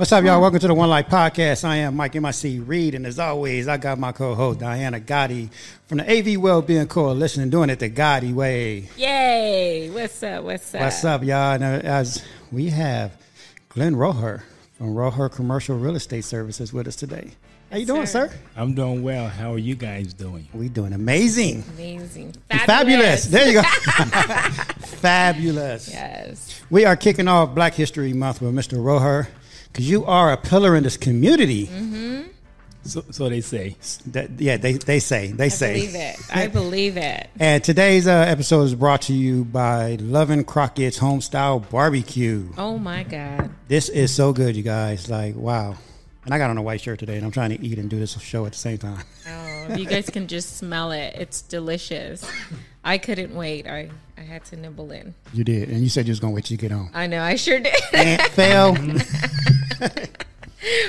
What's up, y'all? Welcome to the One Life Podcast. I am Mike MIC Reed, and as always, I got my co-host, Diana Gotti, from the AV Wellbeing Coalition, and doing it the Gotti way. Yay! What's up? What's up? What's up, y'all? And as we have Glenn Roher from Roher Commercial Real Estate Services with us today. How you doing, sir? I'm doing well. How are you guys doing? We doing amazing. Amazing. Fabulous. There you go. Fabulous. Yes. We are kicking off Black History Month with Mr. Roher, because you are a pillar in this community. Mm-hmm. So they say. They say. I believe it. And today's episode is brought to you by Lovin' Crockett's Homestyle Barbecue. Oh, my God. This is so good, you guys. Like, wow. And I got on a white shirt today, and I'm trying to eat and do this show at the same time. Oh, you guys can just smell it. It's delicious. I couldn't wait. I had to nibble in. You did. And you said you was going to wait till you get home. I know. I sure did. And fail.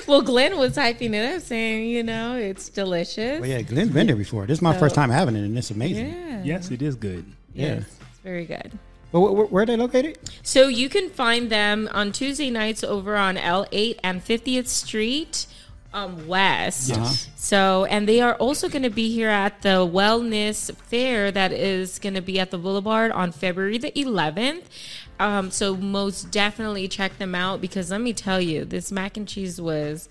Well, Glenn was hyping it up, saying, you know, it's delicious. Well, yeah, Glenn's been there before. This is my first time having it, and it's amazing. Yeah. Yes, it is good. Yes, yeah. It's very good. But where are they located? So you can find them on Tuesday nights over on L8 and 50th Street West. Yes. So, and they are also going to be here at the Wellness Fair that is going to be at the Boulevard on February the 11th. So most definitely check them out, because let me tell you, this mac and cheese was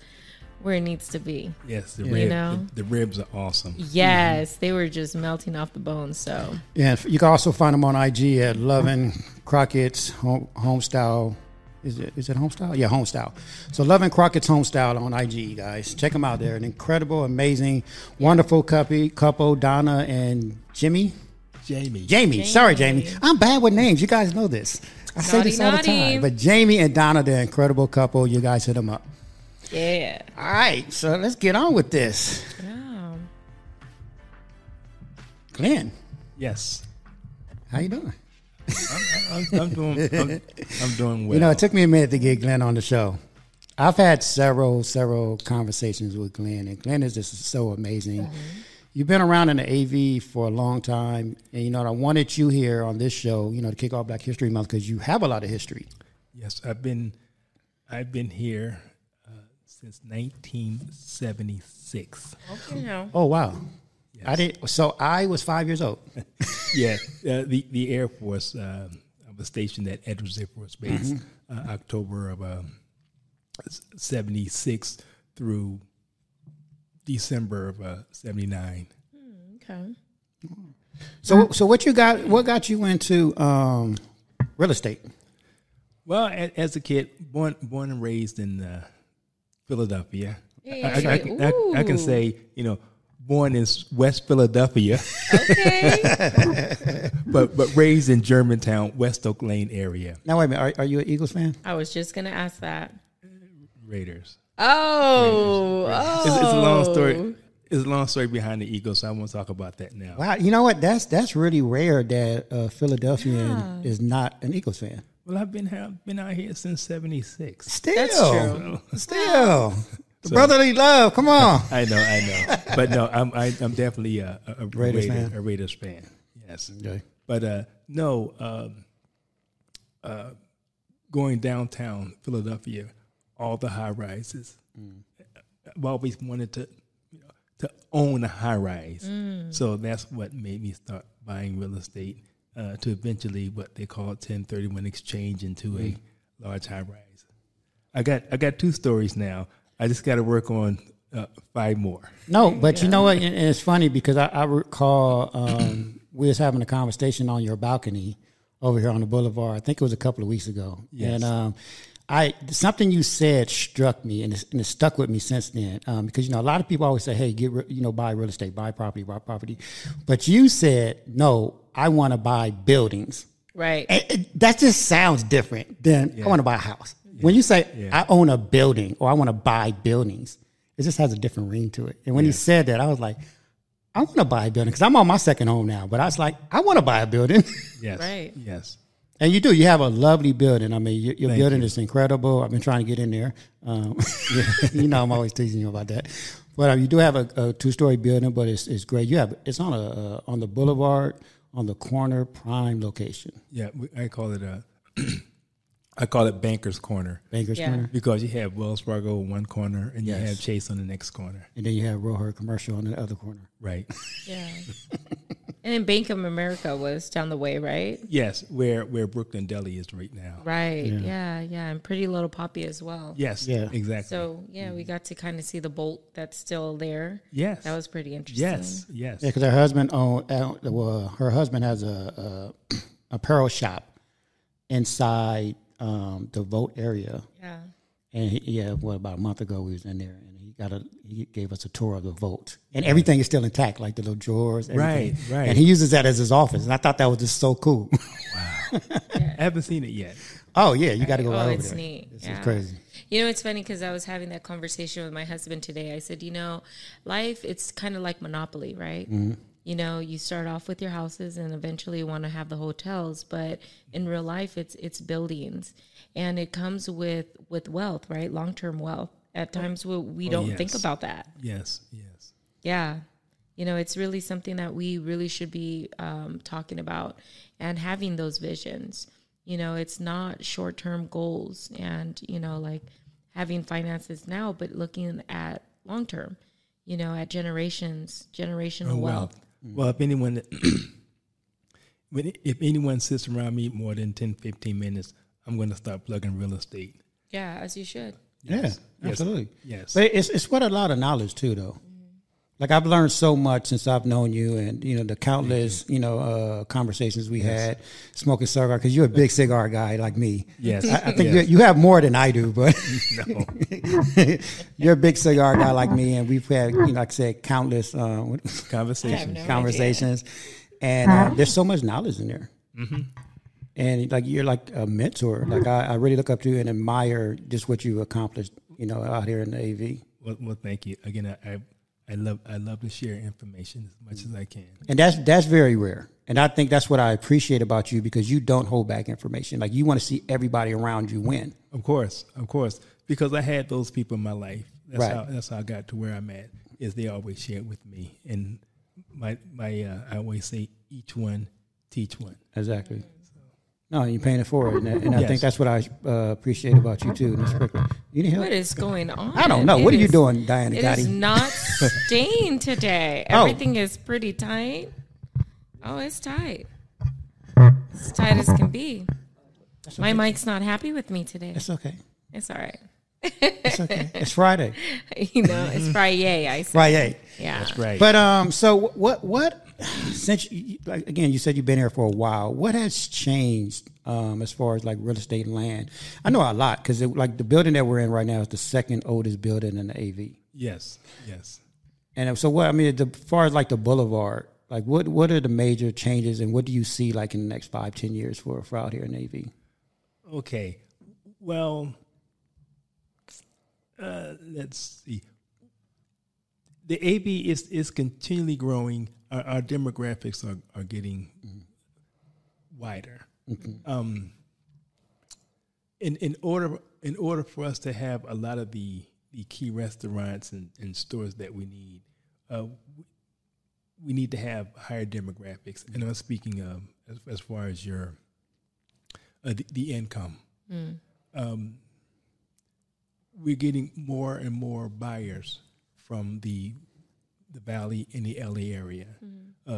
where it needs to be. Yes, the ribs are awesome. Yes, they were just melting off the bones. So yeah, you can also find them on IG at Lovin' Crockett's Homestyle. Is it Homestyle? Yeah, Homestyle. So Lovin' Crockett's Homestyle on IG, guys. Check them out. They're an incredible, amazing, wonderful couple, Donna and Jamie. Sorry, Jamie. I'm bad with names. You guys know this. I say this all the time. But Jamie and Donna, they're an incredible couple. You guys hit them up. Yeah. All right. So let's get on with this. Oh. Glenn. Yes. How you doing? I'm doing well. You know, it took me a minute to get Glenn on the show. I've had several conversations with Glenn, and Glenn is just so amazing. Mm-hmm. You've been around in the AV for a long time, and you know, I wanted you here on this show, you know, to kick off Black History Month, because you have a lot of history. Yes, I've been here since 1976. Okay, now. Oh, wow. Yes. I was 5 years old. Yeah. The Air Force, I was stationed at Edwards Air Force Base, mm-hmm. October of 76 through December of 79. Okay. So what got you into real estate? Well, as a kid, born and raised in Philadelphia. Hey. I can say, you know, born in West Philadelphia. Okay. but raised in Germantown, West Oak Lane area. Now, wait a minute. Are you an Eagles fan? I was just going to ask that. Raiders. Oh. Raiders. Oh. It's a long story. It's a long story behind the Eagles, so I won't talk about that now. Wow. You know what? That's really rare that a Philadelphian is not an Eagles fan. Well, I've been out here since 76. Still. That's true. Still. So, brotherly love, come on! I know, but no, I'm definitely a Raiders fan. Yes, okay. But going downtown Philadelphia, all the high rises. Mm. I've always wanted to own a high rise, so that's what made me start buying real estate. To eventually, what they call 1031 exchange into a large high rise. I got two stories now. I just got to work on five more. No, but you know what? And it's funny because I recall we was having a conversation on your balcony over here on the boulevard. I think it was a couple of weeks ago. Yes. And something you said struck me, and it stuck with me since then. Because, you know, a lot of people always say, hey, buy real estate, buy property. But you said, no, I want to buy buildings. Right. That just sounds different than I want to buy a house. When you say, I own a building or I want to buy buildings, it just has a different ring to it. And when he said that, I was like, I want to buy a building, because I'm on my second home now. But I was like, I want to buy a building. Yes. Right. Yes. And you do. You have a lovely building. I mean, your building is incredible. I've been trying to get in there. You know, I'm always teasing you about that. But you do have a two-story building, but it's great. You have It's on the boulevard, on the corner, prime location. Yeah, I call it a I call it Banker's Corner. Banker's Corner? Because you have Wells Fargo in one corner, and you have Chase on the next corner. And then you have Roher Commercial on the other corner. Right. Yeah. And then Bank of America was down the way, right? Yes, where Brooklyn Deli is right now. Right, yeah. And Pretty Little Poppy as well. Yes, exactly. So, we got to kind of see the bolt that's still there. Yes. That was pretty interesting. Yes. Yeah, because her husband has an apparel shop inside the Vote area. Yeah. And about a month ago we was in there, and he gave us a tour of the Vote, and everything is still intact, like the little drawers, everything. Right. And he uses that as his office, and I thought that was just so cool. Wow. I haven't seen it yet. Oh yeah, you got to go over there. It's neat. This is crazy. You know, it's funny because I was having that conversation with my husband today. I said, you know, life, it's kind of like Monopoly, right? Mm-hmm. You know, you start off with your houses and eventually you want to have the hotels, but in real life, it's buildings, and it comes with wealth, right? Long-term wealth. At times we don't think about that. Yes. Yeah. You know, it's really something that we really should be talking about and having those visions. You know, it's not short-term goals and, you know, like having finances now, but looking at long-term, you know, at generational wealth. Well, if anyone sits around me more than 10, 15 minutes, I'm going to start plugging real estate. Yeah, as you should. Yes. Yeah, absolutely. Yes. But it's what a lot of knowledge too, though. Mm-hmm. Like I've learned so much since I've known you, and you know the countless conversations we had, smoking cigar, because you're a big cigar guy like me. Yes, I think you have more than I do, but you're a big cigar guy like me, and we've had, you know, like I said, countless conversations, and there's so much knowledge in there. Mm-hmm. And like you're like a mentor. Like I really look up to you and admire just what you accomplished, you know, out here in the AV. Well, thank you again. I love to share information as much as I can, and that's very rare. And I think that's what I appreciate about you, because you don't hold back information. Like you want to see everybody around you win. Of course, because I had those people in my life. That's how I got to where I'm at. Is they always shared with me, and my I always say each one teach one. Exactly. No, you're paying it forward, and I think that's what I appreciate about you too. What is going on? I don't know. What are you doing, Diana Gotti? It is not staying today. Everything is pretty tight. Oh, it's tight. As tight as can be. Okay. My mic's not happy with me today. It's okay. It's all right. It's okay. It's Friday. You know, it's Friday. I say. Friday. Yeah, that's right. But so what? Since you said you've been here for a while, what has changed as far as like real estate and land? I know a lot, because like the building that we're in right now is the second oldest building in the AV. Yes. And so as far as like the boulevard, like what are the major changes, and what do you see like in the next 5-10 years for out here in AV? Okay, well, let's see. The AV is continually growing. Our demographics are getting wider. Mm-hmm. In order for us to have a lot of the key restaurants and stores that we need, we need to have higher demographics. Mm-hmm. And I'm speaking of as far as your the income. Mm. We're getting more and more buyers from the Valley in the LA area,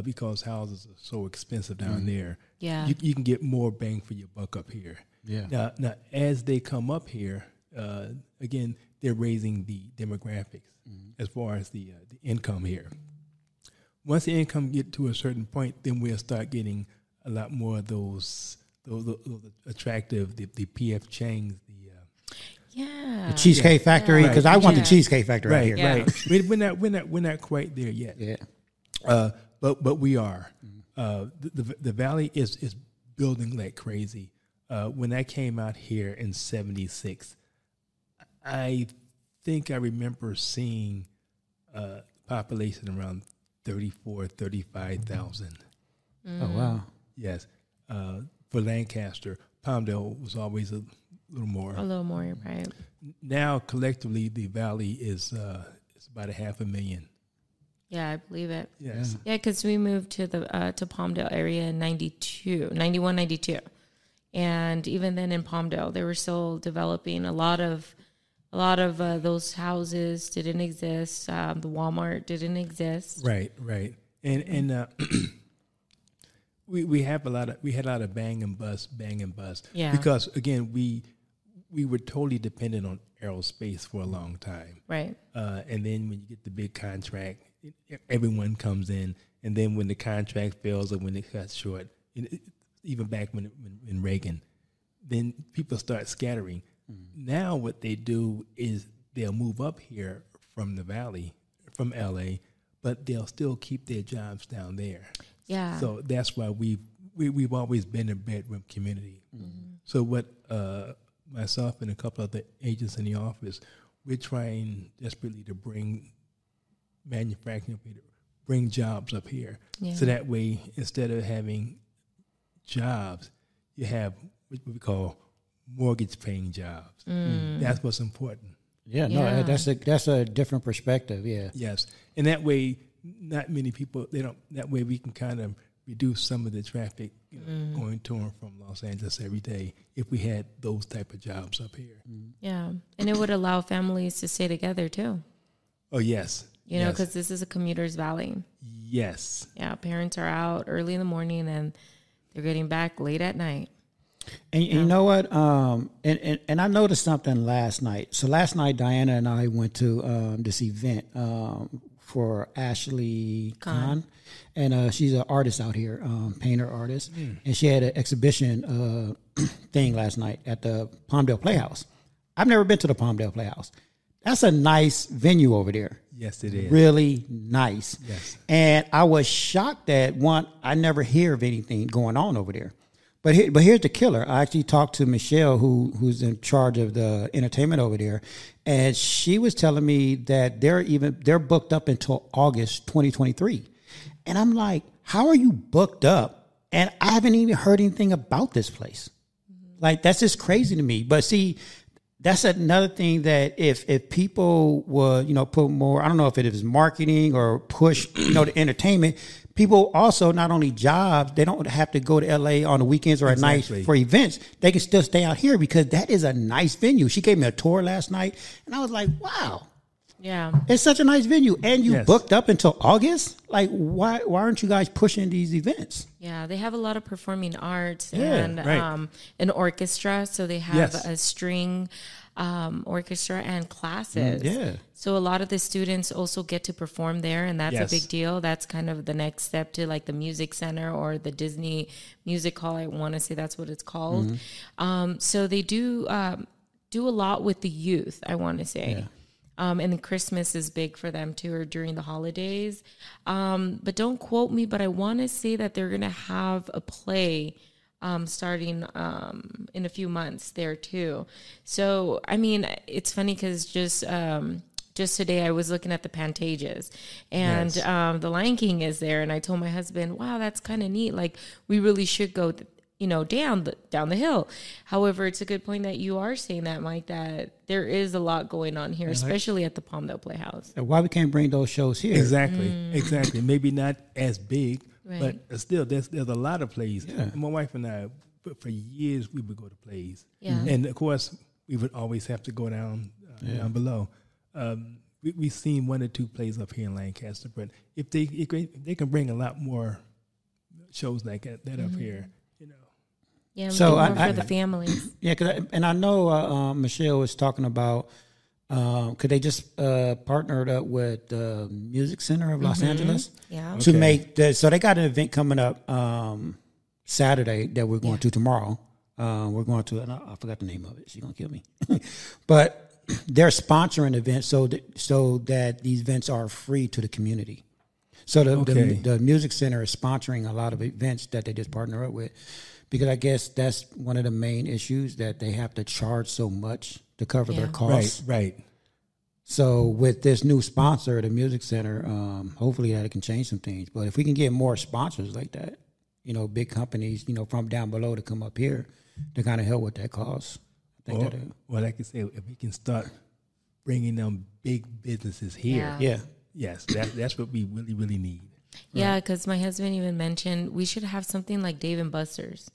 because houses are so expensive down there. Yeah, you can get more bang for your buck up here. Yeah. Now as they come up here, again, they're raising the demographics as far as the income here. Once the income get to a certain point, then we'll start getting a lot more of those attractive the P.F. Chang's, the Cheesecake Factory, because I want the Cheesecake Factory out here. Right. We're not quite there yet. Yeah. But we are. The Valley is building like crazy. When I came out here in '76, I think I remember seeing population around 34,000, 35,000. Oh wow! Yes. For Lancaster, Palmdale was always a little more, right? Now, collectively, the Valley is it's about 500,000. Yeah, I believe it. Yes. Yeah, because we moved to Palmdale area in 92, 91, 92. And even then in Palmdale, they were still developing a lot of those houses didn't exist. The Walmart didn't exist. Right. And we had a lot of bang and bust. Yeah. Because again, we were totally dependent on aerospace for a long time. Right. And then when you get the big contract, everyone comes in. And then when the contract fails or when it cuts short, even back when Reagan, then people start scattering. Mm-hmm. Now what they do is they'll move up here from the valley, from LA, but they'll still keep their jobs down there. Yeah. So that's why we've always been a bedroom community. Mm-hmm. So what myself and a couple other agents in the office, we're trying desperately to bring manufacturing, bring jobs up here. Yeah. So that way, instead of having jobs, you have what we call mortgage-paying jobs. Mm. That's what's important. Yeah, no, that's a different perspective. Yeah. Yes, and that way, not many people. They don't. That way, we can kind of reduce some of the traffic going to and from Los Angeles every day if we had those type of jobs up here. Mm. Yeah, and it would allow families to stay together too. Oh yes. You know, because this is a commuter's valley. Yes. Yeah, parents are out early in the morning and they're getting back late at night. And you know what? And I noticed something last night. So last night, Diana and I went to this event for Ashley Khan. And she's an artist out here, painter artist. Mm. And she had an exhibition thing last night at the Palmdale Playhouse. I've never been to the Palmdale Playhouse. That's a nice venue over there. Yes, it is. Really nice. Yes. And I was shocked that, one, I never hear of anything going on over there. But here's the killer. I actually talked to Michelle, who's in charge of the entertainment over there, and she was telling me that they're booked up until August 2023. And I'm like, how are you booked up? And I haven't even heard anything about this place. Like, that's just crazy to me. But see, that's another thing that if people would, you know, put more, I don't know if it is marketing or push, you know, the entertainment, people also not only jobs, they don't have to go to LA on the weekends or at night for events. They can still stay out here because that is a nice venue. She gave me a tour last night and I was like, wow. Yeah. It's such a nice venue. And you booked up until August? Like, why aren't you guys pushing these events? Yeah, they have a lot of performing arts and an orchestra. So they have a string orchestra and classes. Yeah. So a lot of the students also get to perform there, and that's a big deal. That's kind of the next step to, like, the Music Center or the Disney Music Hall. I want to say that's what it's called. Mm-hmm. So they do a lot with the youth, I want to say. Yeah. And Christmas is big for them too, or during the holidays. But don't quote me, but I want to say that they're going to have a play starting in a few months there too. So, I mean, it's funny because just today I was looking at the Pantages and the Lion King is there. And I told my husband, wow, that's kind of neat. Like, we really should go down the hill. However, it's a good point that you are saying that, Mike, that there is a lot going on here, especially at the Palmdale Playhouse. And why we can't bring those shows here? Exactly. Maybe not as big, but still, there's a lot of plays. Yeah. My wife and I, for years, we would go to plays. Yeah. And, of course, we would always have to go down below. We've seen one or two plays up here in Lancaster, but if they can bring a lot more shows like that up here. Yeah, so for the families. Yeah, and I know Michelle was talking about because they just partnered up with the Music Center of Los Angeles to make that. So they got an event coming up Saturday that we're going to tomorrow. We're going to, and I forgot the name of it. She's going to kill me. But they're sponsoring events so that these events are free to the community. So the Music Center is sponsoring a lot of events that they just partner up with. Because I guess that's one of the main issues, that they have to charge so much to cover their costs. Right. So with this new sponsor, the Music Center, hopefully that it can change some things. But if we can get more sponsors like that, you know, big companies, you know, from down below to come up here to kind of help with that cost. I think like I say, if we can start bringing them big businesses here. Yeah. Yes, that's what we really, really need. Yeah, because my husband even mentioned we should have something like Dave & Buster's.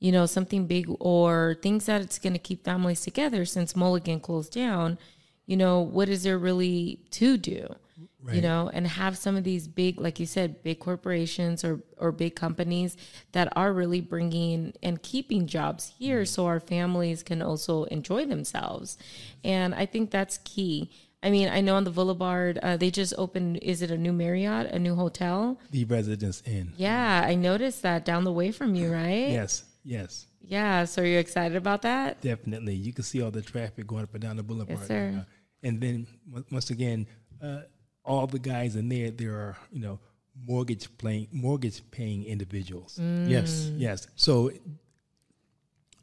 you know, something big or things that it's going to keep families together. Since Mulligan closed down, you know, what is there really to do? Right. You know, and have some of these big, like you said, big corporations or big companies that are really bringing and keeping jobs here, so our families can also enjoy themselves. And I think that's key. I mean, I know on the Boulevard, they just opened, is it a new Marriott, a new hotel? The Residence Inn. Yeah, I noticed that down the way from you, right? Yes, yes. Yeah, so are you excited about that? Definitely. You can see all the traffic going up and down the Boulevard. Yes, sir. And then, once again, all the guys in there, there are, you know, mortgage paying individuals. Mm. Yes, yes. So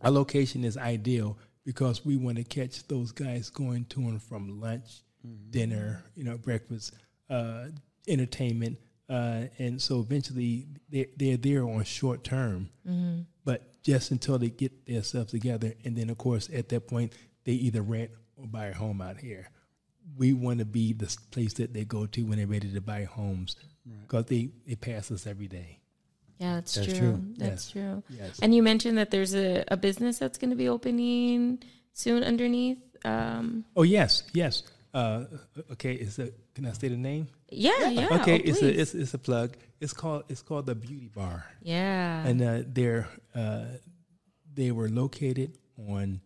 our location is ideal because we want to catch those guys going to and from lunch, dinner, you know, breakfast, entertainment. And so eventually they're there on short term, but just until they get themselves together. And then, of course, at that point, they either rent or buy a home out here. We want to be the place that they go to when they're ready to buy homes, because they pass us every day. Yeah, that's true. That's true. Yes. And you mentioned that there's a business that's going to be opening soon underneath. Oh, yes, yes. Okay, can I say the name? Yeah. Okay, oh, it's a plug. It's called the Beauty Bar. Yeah. And they were located on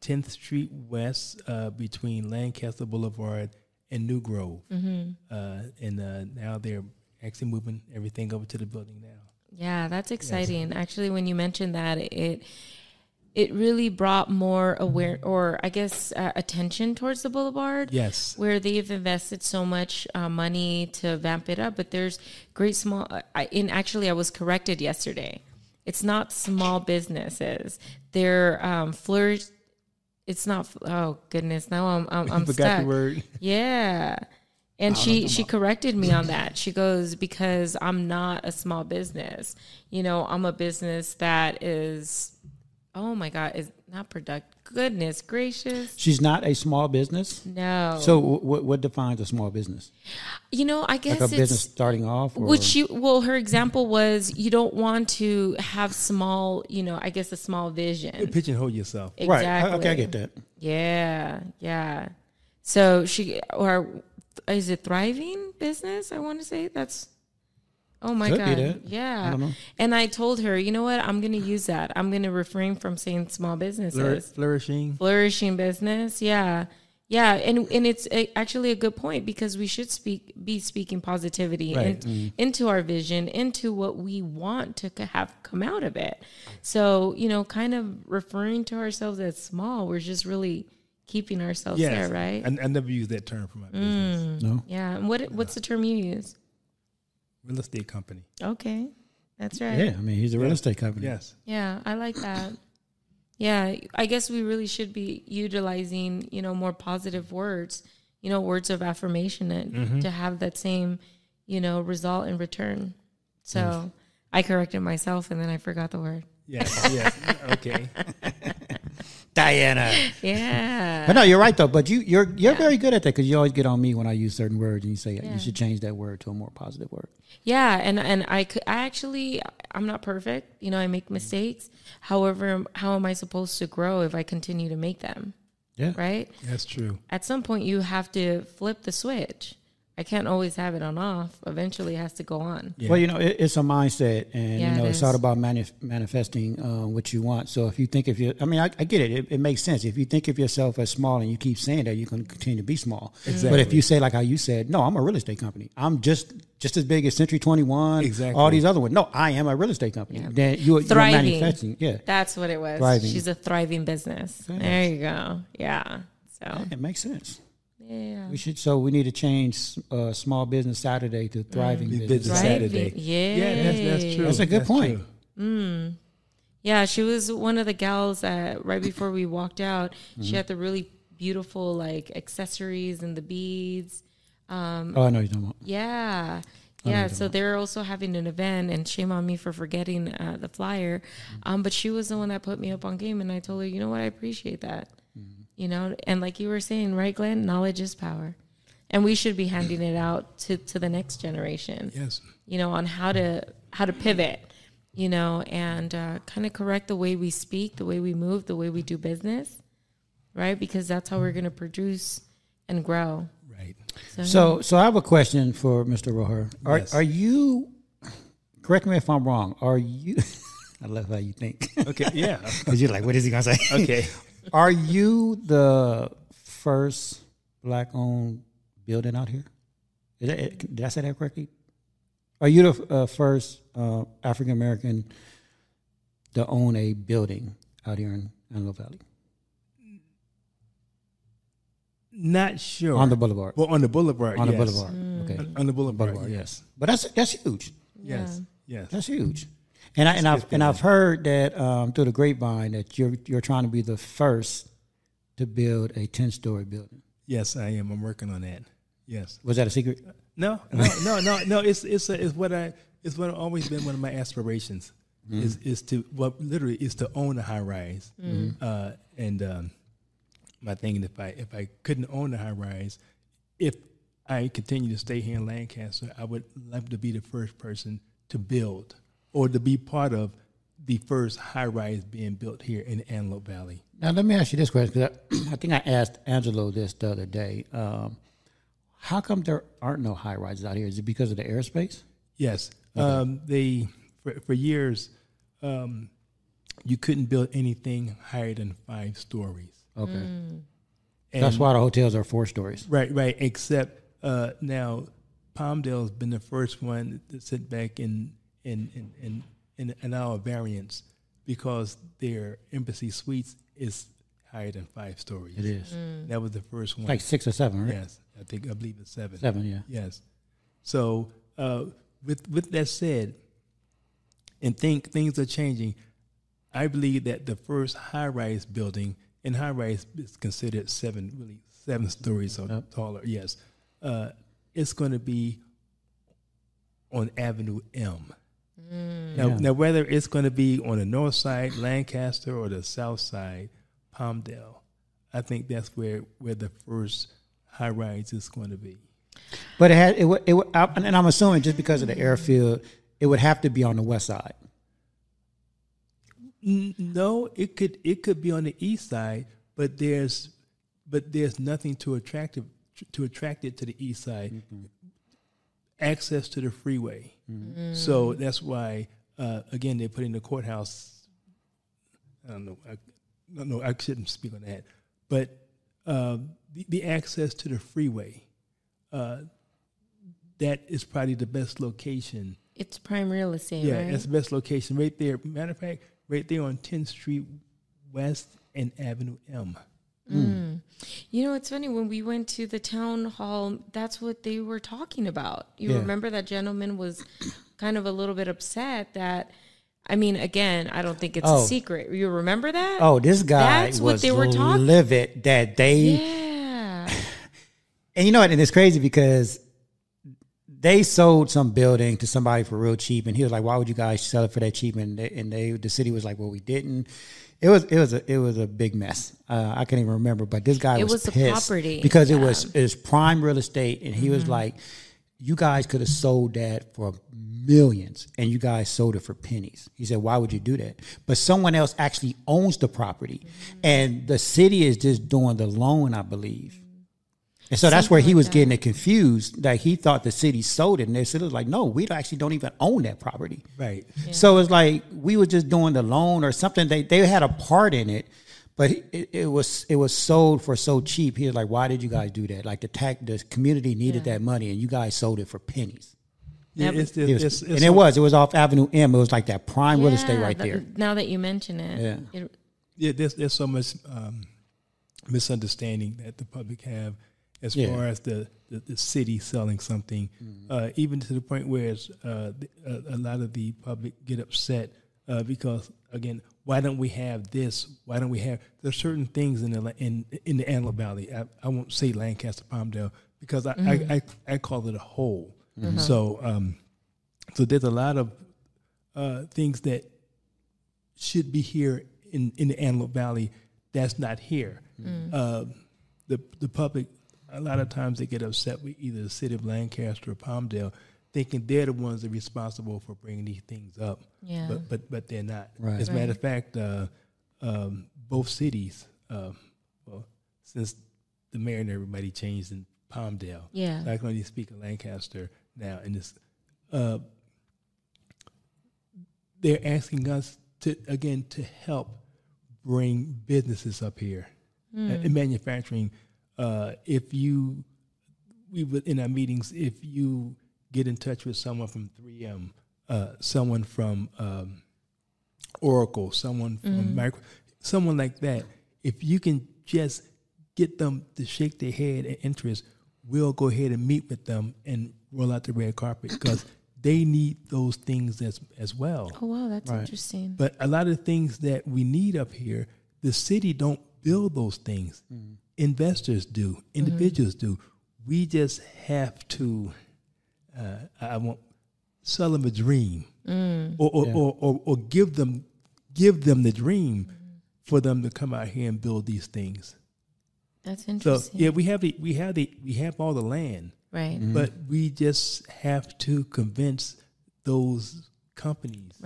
10th Street West, between Lancaster Boulevard and New Grove. Now they're actually moving everything over to the building now. Yeah, that's exciting. Yes. Actually, when you mentioned that, it really brought more attention towards the Boulevard. Yes. Where they've invested so much money to vamp it up. But there's great small... I was corrected yesterday. It's not small businesses. They're flourished... It's not. Oh goodness! Now I'm forgot stuck. The word. Yeah, and she corrected me on that. She goes, because I'm not a small business. You know, I'm a business that is. Oh my God! Is not productive. Goodness gracious! She's not a small business? No. So what defines a small business? You know, I guess like a business starting off. Her example was you don't want to have small. You know, I guess a small vision. You pigeonhole yourself, exactly. Right? Okay, I get that. Yeah, yeah. So is it thriving business? I want to say that's. Oh my God. Yeah. I don't know. And I told her, you know what? I'm going to use that. I'm going to refrain from saying small businesses. Flourishing business. Yeah. Yeah. And it's actually a good point, because we should be speaking positivity into our vision, into what we want to have come out of it. So, you know, kind of referring to ourselves as small, we're just really keeping ourselves there, right? I never use that term for my business. No. Yeah. And what's the term you use? Real estate company. Okay, that's right. Yeah, I mean, he's a real estate company. Yes. Yeah, I like that. Yeah, I guess we really should be utilizing, you know, more positive words, you know, words of affirmation to have that same, you know, result in return. So I corrected myself and then I forgot the word. Yes. Okay. Diana. Yeah. But no, you're right though. But you're very good at that, because you always get on me when I use certain words and you say you should change that word to a more positive word. Yeah, and I'm not perfect. You know, I make mistakes. However, how am I supposed to grow if I continue to make them? Yeah. Right? That's true. At some point you have to flip the switch. I can't always have it on off. Eventually, it has to go on. Yeah. Well, you know, it's a mindset, and you know, it's all about manifesting what you want. So if you think I get it. It makes sense. If you think of yourself as small and you keep saying that, you're going to continue to be small. Exactly. But if you say like how you said, no, I'm a real estate company. I'm just as big as Century 21. Exactly. All these other ones. No, I am a real estate company. Yeah. Then you're manifesting. Yeah. That's what it was. Thriving. She's a thriving business. Yes. There you go. Yeah. So it makes sense. Yeah, we need to change Small Business Saturday to Thriving Business Saturday. Yeah, that's true. That's a good point. Mm. Yeah, she was one of the gals that right before we walked out, she had the really beautiful like accessories and the beads. I know you're talking about. Yeah. Yeah, so they're also having an event, and shame on me for forgetting the flyer. But she was the one that put me up on game, and I told her, you know what, I appreciate that. You know, and like you were saying, right, Glenn, knowledge is power. And we should be handing it out to the next generation. Yes. You know, on how to pivot, you know, and kind of correct the way we speak, the way we move, the way we do business, right? Because that's how we're going to produce and grow. Right. So I have a question for Mr. Roher. Yes. Are you, correct me if I'm wrong, are you, I love how you think. Okay, yeah. Because you're like, what is he going to say? Okay. Are you the first Black-owned building out here? Did I say that correctly? Are you the first African-American to own a building out here in Antelope Valley? Not sure. On the boulevard. Well, on the boulevard, on yes. the boulevard, okay. On the boulevard, yes. But that's huge. Yeah. Yes, yes. That's huge. And I've heard that through the grapevine that you're trying to be the first to build a 10-story building. Yes, I am. I'm working on that. Yes. Was that a secret? No. It's what always been one of my aspirations is to own a high rise. Mm-hmm. My thing is if I couldn't own a high rise, if I continue to stay here in Lancaster, I would love to be the first person to build or to be part of the first high rise being built here in the Antelope Valley. Now, let me ask you this question, because I think I asked Angelo this the other day. How come there aren't no high rises out here? Is it because of the airspace? Yes. Okay. For years, you couldn't build anything higher than 5 stories. Okay. Mm. That's why the hotels are 4 stories. Right. Except now Palmdale's been the first one to sit back in our variance because their Embassy Suites is higher than 5 stories. It is. Mm. That was the first one. It's like 6 or 7, right? Yes, I believe it's 7. 7, yeah. Yes. So with that said, and things are changing. I believe that the first high-rise building, and high-rise is considered 7 stories or taller. Yes, it's going to be on Avenue M. Mm. Now, whether it's going to be on the north side, Lancaster, or the south side, Palmdale, I think that's where the first high rise is going to be. But and I'm assuming just because of the airfield, it would have to be on the west side. No, it could be on the east side, but there's nothing to attract it to the east side. Mm-hmm. Access to the freeway. Mm-hmm. So that's why, again, they put in the courthouse. I don't know. I shouldn't speak on that. But the access to the freeway, that is probably the best location. It's prime real estate, right? Yeah, that's the best location right there. Matter of fact, right there on 10th Street West and Avenue M. Mm. You know, it's funny, when we went to the town hall, that's what they were talking about. You remember that gentleman was kind of a little bit upset that, I mean, again, I don't think it's a secret. You remember that? Oh, this guy that's was what they were livid that they... Yeah. And you know what, and it's crazy because they sold some building to somebody for real cheap, and he was like, why would you guys sell it for that cheap? And the city was like, well, we didn't. It was a big mess. I can't even remember, but this guy was pissed property. Because it was prime real estate, and he was like, you guys could have sold that for millions, and you guys sold it for pennies. He said, why would you do that? But someone else actually owns the property, and the city is just doing the loan, I believe. And so that's where he was getting it confused, that he thought the city sold it. And they said, it was like, no, we actually don't even own that property. Right. Yeah. So it's like we were just doing the loan or something. They had a part in it, but it was sold for so cheap. He was like, why did you guys do that? Like the community needed that money, and you guys sold it for pennies. Yeah, it was off Avenue M. It was like that prime real estate right there. Now that you mention it. Yeah. There's so much misunderstanding that the public have. As far as the city selling something, even to the point where a lot of the public get upset because, again, why don't we have this? Why don't we have? There's certain things in the Antelope Valley. I won't say Lancaster, Palmdale, because I call it a whole. Mm-hmm. So there's a lot of things that should be here in the Antelope Valley that's not here. Mm-hmm. The public. A lot of times they get upset with either the city of Lancaster or Palmdale thinking they're the ones that are responsible for bringing these things up. Yeah. But they're not. Right. As a matter of fact, both cities, well, since the mayor and everybody changed in Palmdale, yeah, so I can only speak of Lancaster now, and this, they're asking us to again to help bring businesses up here in manufacturing. We would in our meetings, if you get in touch with someone from 3M, someone from Oracle, someone from Micro, someone like that, if you can just get them to shake their head and interest, we'll go ahead and meet with them and roll out the red carpet because they need those things as well. Oh, wow, that's interesting. But a lot of things that we need up here, the city don't build those things. Mm. Investors do. Individuals do. We just have to, I won't sell them a dream or give them the dream for them to come out here and build these things. That's interesting. So, yeah, we have all the land. Right. Mm-hmm. But we just have to convince those companies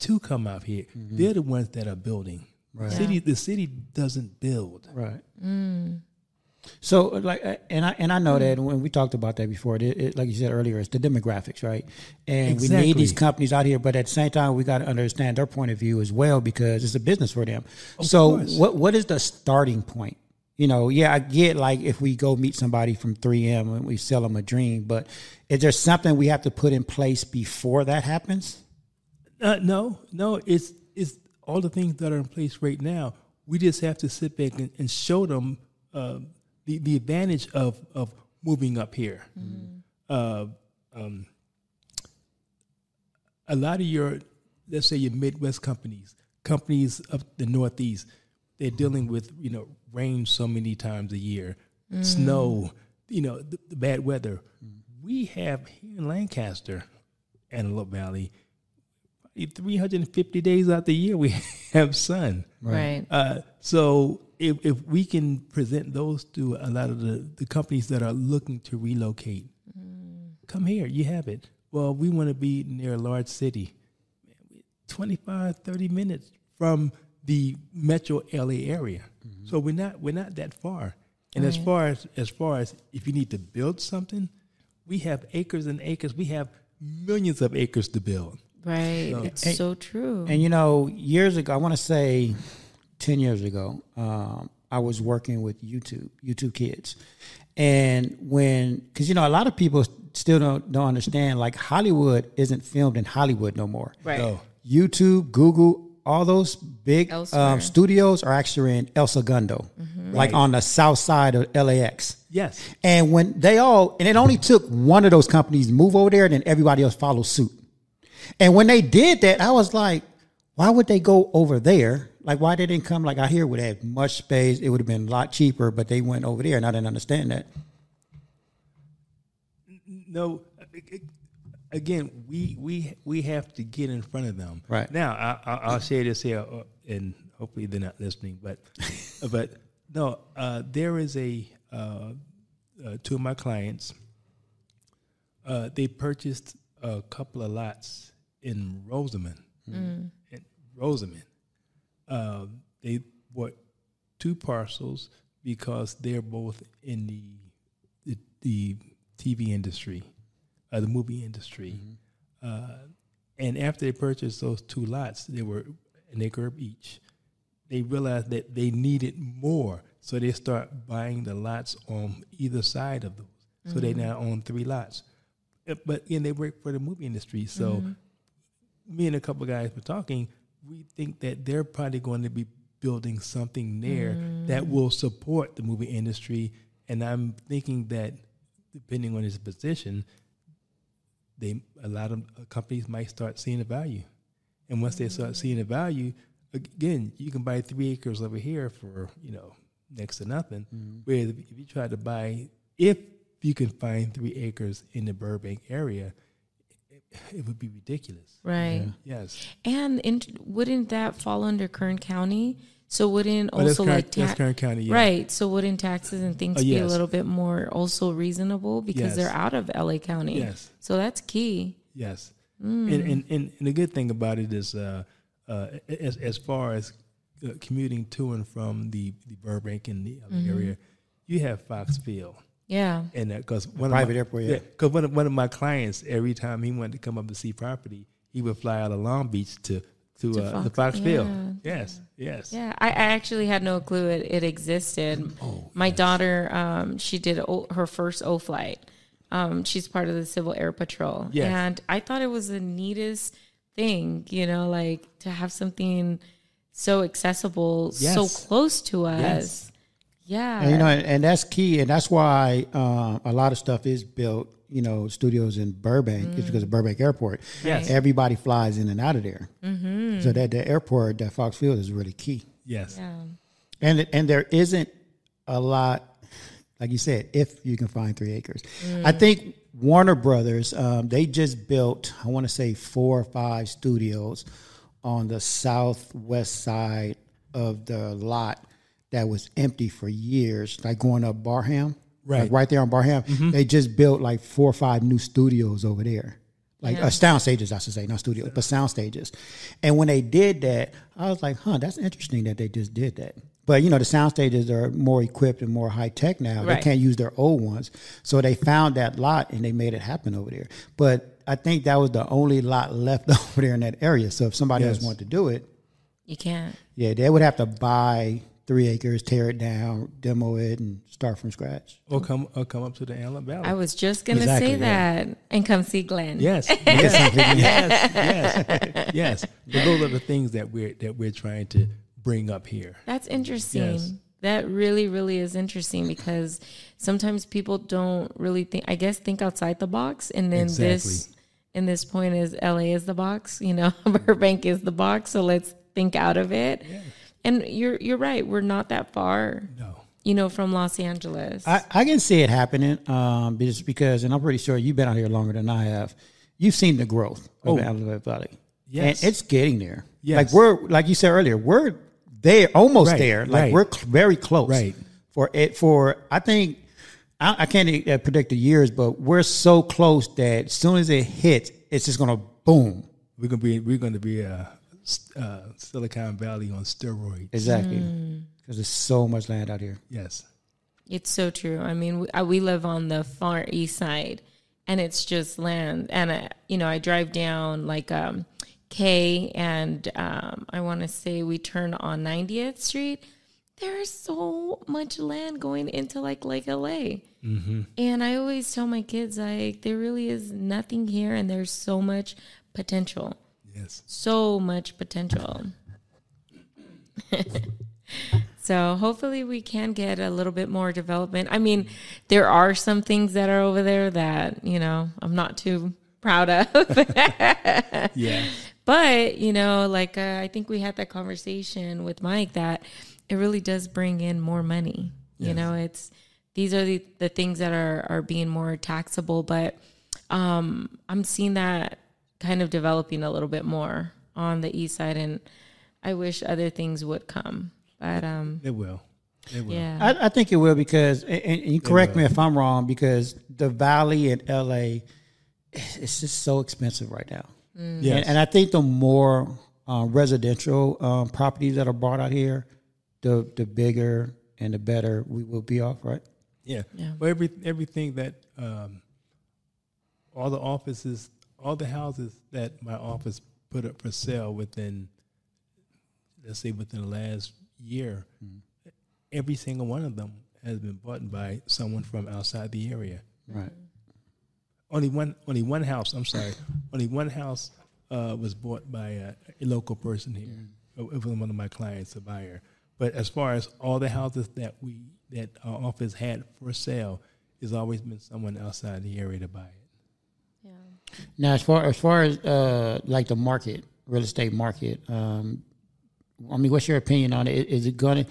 to come out here. Mm-hmm. They're the ones that are building. Right. Yeah. The city doesn't build. Right. Mm. So, like, and I know that when we talked about that before, it, like you said earlier, it's the demographics, right? And we need these companies out here, but at the same time, we got to understand their point of view as well because it's a business for them. Of course. What is the starting point? You know, yeah, I get like if we go meet somebody from 3M and we sell them a dream, but is there something we have to put in place before that happens? No, it's all the things that are in place right now. We just have to sit back and show them the advantage of moving up here. Mm-hmm. A lot of your, let's say your Midwest companies up the Northeast, they're dealing with, you know, rain so many times a year, snow, you know, the bad weather. We have here in Lancaster, Antelope Valley, 350 days out the year we have sun. Right. So if we can present those to a lot of the companies that are looking to relocate, come here, you have it. Well, we want to be near a large city. 25, 30 minutes from the metro LA area. Mm-hmm. So we're not that far. And as far as if you need to build something, we have acres and acres. We have millions of acres to build. Right. So, it's so true. And you know, years ago, I want to say 10 years ago, I was working with YouTube Kids. And because you know, a lot of people still don't understand, like Hollywood isn't filmed in Hollywood no more. Right. No. YouTube, Google, all those big studios are actually in El Segundo, like on the south side of LAX. Yes. And when it only took one of those companies to move over there, and then everybody else followed suit. And when they did that, I was like, why would they go over there? Like, why they didn't come? Like, I hear would have much space. It would have been a lot cheaper, but they went over there, and I didn't understand that. No. Again, we have to get in front of them. Right. Now, I'll share this here, and hopefully they're not listening. But there is two of my clients. They purchased a couple of lots in Rosamond. Mm. In Rosamond, they bought two parcels because they're both in the TV industry. The movie industry, and after they purchased those two lots, they were an acre each. They realized that they needed more, so they start buying the lots on either side of those. So they now own three lots, but and they work for the movie industry. So me and a couple of guys were talking. We think that they're probably going to be building something there that will support the movie industry. And I'm thinking that depending on his position, a lot of companies might start seeing the value. And once they start seeing the value, again, you can buy 3 acres over here for, you know, next to nothing. Mm-hmm. Whereas if you try to buy, if you can find 3 acres in the Burbank area, it would be ridiculous. Right. Yeah. Yes. And wouldn't that fall under Kern County? So wouldn't also like Kern County, yeah. Right. So wouldn't taxes and things be a little bit more also reasonable because they're out of LA County? Yes. So that's key. Yes. Mm. And the good thing about it is as far as commuting to and from the Burbank and the other area, you have Foxfield. Yeah. And because one of my clients, every time he wanted to come up to see property, he would fly out of Long Beach to Foxfield. Yeah. Yes, yes. Yeah, I actually had no clue it existed. Oh, my daughter, she did her first O flight. She's part of the Civil Air Patrol. Yes. And I thought it was the neatest thing, you know, like to have something so accessible, so close to us. Yes. Yeah. And, you know, and that's key. And that's why a lot of stuff is built, you know, studios in Burbank is because of Burbank Airport. Yes. Everybody flies in and out of there. Mm-hmm. So that the airport, that Foxfield is really key. Yes. Yeah. And there isn't a lot, like you said, if you can find 3 acres. Mm. I think Warner Brothers, they just built, I want to say 4 or 5 studios on the southwest side of the lot that was empty for years, like going up Barham. Right. Like right there on Barham, they just built like 4 or 5 new studios over there. Like sound stages, I should say, not studios, but sound stages. And when they did that, I was like, huh, that's interesting that they just did that. But, you know, the sound stages are more equipped and more high tech now. Right. They can't use their old ones. So they found that lot and they made it happen over there. But I think that was the only lot left over there in that area. So if somebody else wanted to do it. You can't. Yeah, they would have to buy 3 acres, tear it down, demo it, and start from scratch. Or come up to the Antelope Valley. I was just going to say that. Yeah. And come see Glenn. Yes. Yes. But those are the things that we're trying to bring up here. That's interesting. Yes. That really, really is interesting because sometimes people don't really think outside the box. And then this point is LA is the box, you know, Burbank is the box. So let's think out of it. Yeah. And you're right. We're not that far, you know, from Los Angeles. I can see it happening just because, and I'm pretty sure you've been out here longer than I have. You've seen the growth of the Antelope Valley. Yes. And it's getting there. Yes. Like you said earlier, we're there, almost there. Like we're very close. Right. I think, I can't predict the years, but we're so close that as soon as it hits, it's just going to boom. We're going to be Silicon Valley on steroids. Exactly. Because there's so much land out here. Yes. It's so true. I mean, we live on the far east side, and it's just land. And, I drive down, like, K, and I want to say we turn on 90th Street. There is so much land going into, like L.A. Mm-hmm. And I always tell my kids, like, there really is nothing here, and there's so much potential. Yes. So much potential. So hopefully we can get a little bit more development. I mean, there are some things that are over there that, you know, I'm not too proud of. Yeah. But, you know, like I think we had that conversation with Mike that it really does bring in more money. Yes. You know, these are the things that are being more taxable. But I'm seeing that kind of developing a little bit more on the east side, and I wish other things would come, but it will. Yeah, I think it will because, and you correct me if I'm wrong, because the Valley in LA, it's just so expensive right now. Mm. Yes. And I think the more residential properties that are brought out here, the bigger and the better we will be off, right? Yeah. Well, everything that all the offices. All the houses that my office put up for sale within the last year, every single one of them has been bought by someone from outside the area. Right. Only one house. I'm sorry. Only one house was bought by a local person here. It was one of my clients, a buyer. But as far as all the houses that our office had for sale, it's always been someone outside the area to buy it. Now, as far as like the market, real estate market, I mean, what's your opinion on it? Is it going to?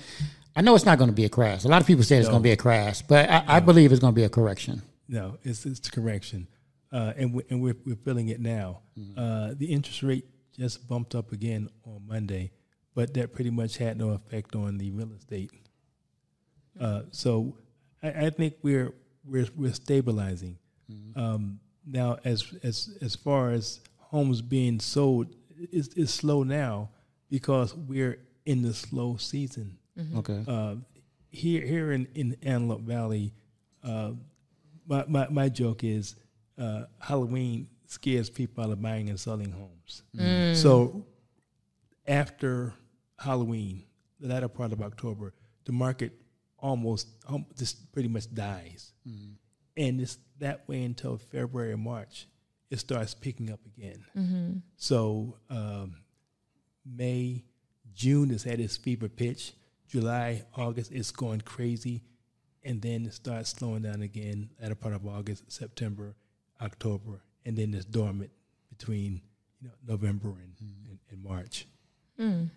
I know it's not going to be a crash. A lot of people say it's going to be a crash, but I believe it's going to be a correction. No, it's a correction, and we're feeling it now. The interest rate just bumped up again on Monday but that pretty much had no effect on the real estate. So I think we're stabilizing. Mm-hmm. Now, as far as homes being sold, it's slow now because we're in the slow season. Mm-hmm. Okay. Here in Antelope Valley, my joke is Halloween scares people out of buying and selling homes. Mm. So after Halloween, the latter part of October, the market just pretty much dies. Mm. And it's that way until February or March. It starts picking up again. Mm-hmm. So June is at its fever pitch. July, August, it's going crazy. And then it starts slowing down again at a part of August, September, October, and then it's dormant between November and March. Mm.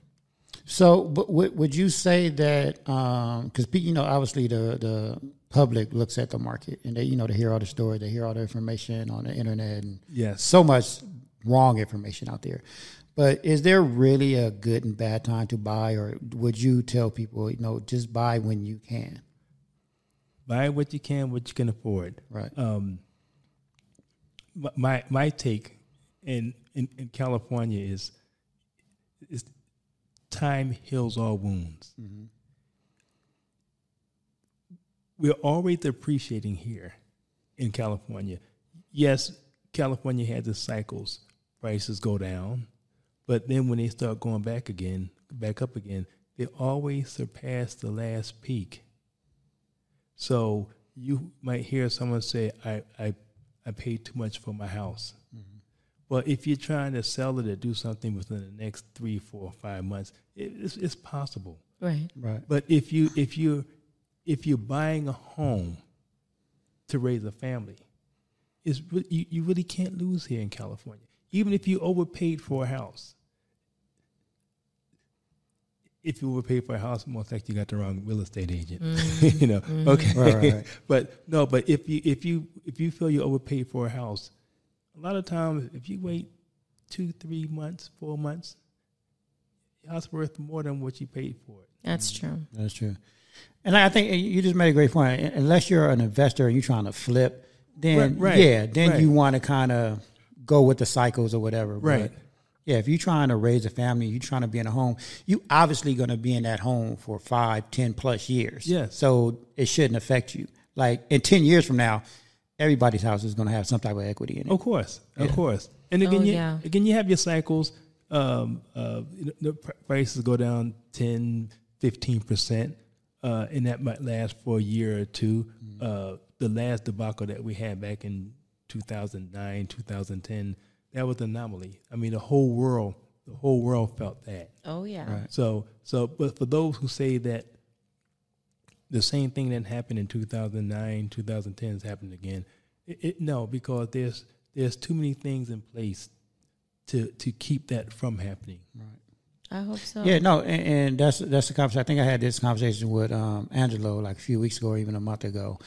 So, but would you say that because obviously the public looks at the market and they they hear all the stories, they hear all the information on the internet, and so much wrong information out there. But is there really a good and bad time to buy, or would you tell people just buy when you can? Buy what you can afford. Right. My take in California is time heals all wounds. Mm-hmm. We're always appreciating here in California. Yes, California had the cycles. Prices go down, but then when they start going back up again, they always surpass the last peak. So you might hear someone say, I paid too much for my house. Mm-hmm. Well, if you're trying to sell it or do something within the next 3, 4, 5 months, it's possible. Right. Right. But if you're buying a home to raise a family, you really can't lose here in California. Even if you overpaid for a house. If you overpaid for a house, most likely you got the wrong real estate agent. Mm-hmm. Mm-hmm. Okay. Right. But if you feel you overpaid for a house, a lot of times, if you wait 2, 3 months, 4 months, your house worth more than what you paid for it. That's true. And I think you just made a great point. Unless you're an investor and you're trying to flip, then you want to kind of go with the cycles or whatever. Right. But yeah, if you're trying to raise a family, you're trying to be in a home, you obviously going to be in that home for 5, 10+ years. Yes. So it shouldn't affect you. Like in 10 years from now, everybody's house is going to have some type of equity in it. Of course. And again, you have your cycles. The prices go down 10, 15%, and that might last for a year or two. Mm-hmm. The last debacle that we had back in 2009, 2010, that was an anomaly. I mean, the whole world felt that. Oh, yeah. Right. So, but for those who say that the same thing that happened in 2009, 2010 has happened again. No, because there's too many things in place to keep that from happening. Right. I hope so. Yeah, no, and that's the conversation. I think I had this conversation with Angelo like a few weeks ago or even a month ago.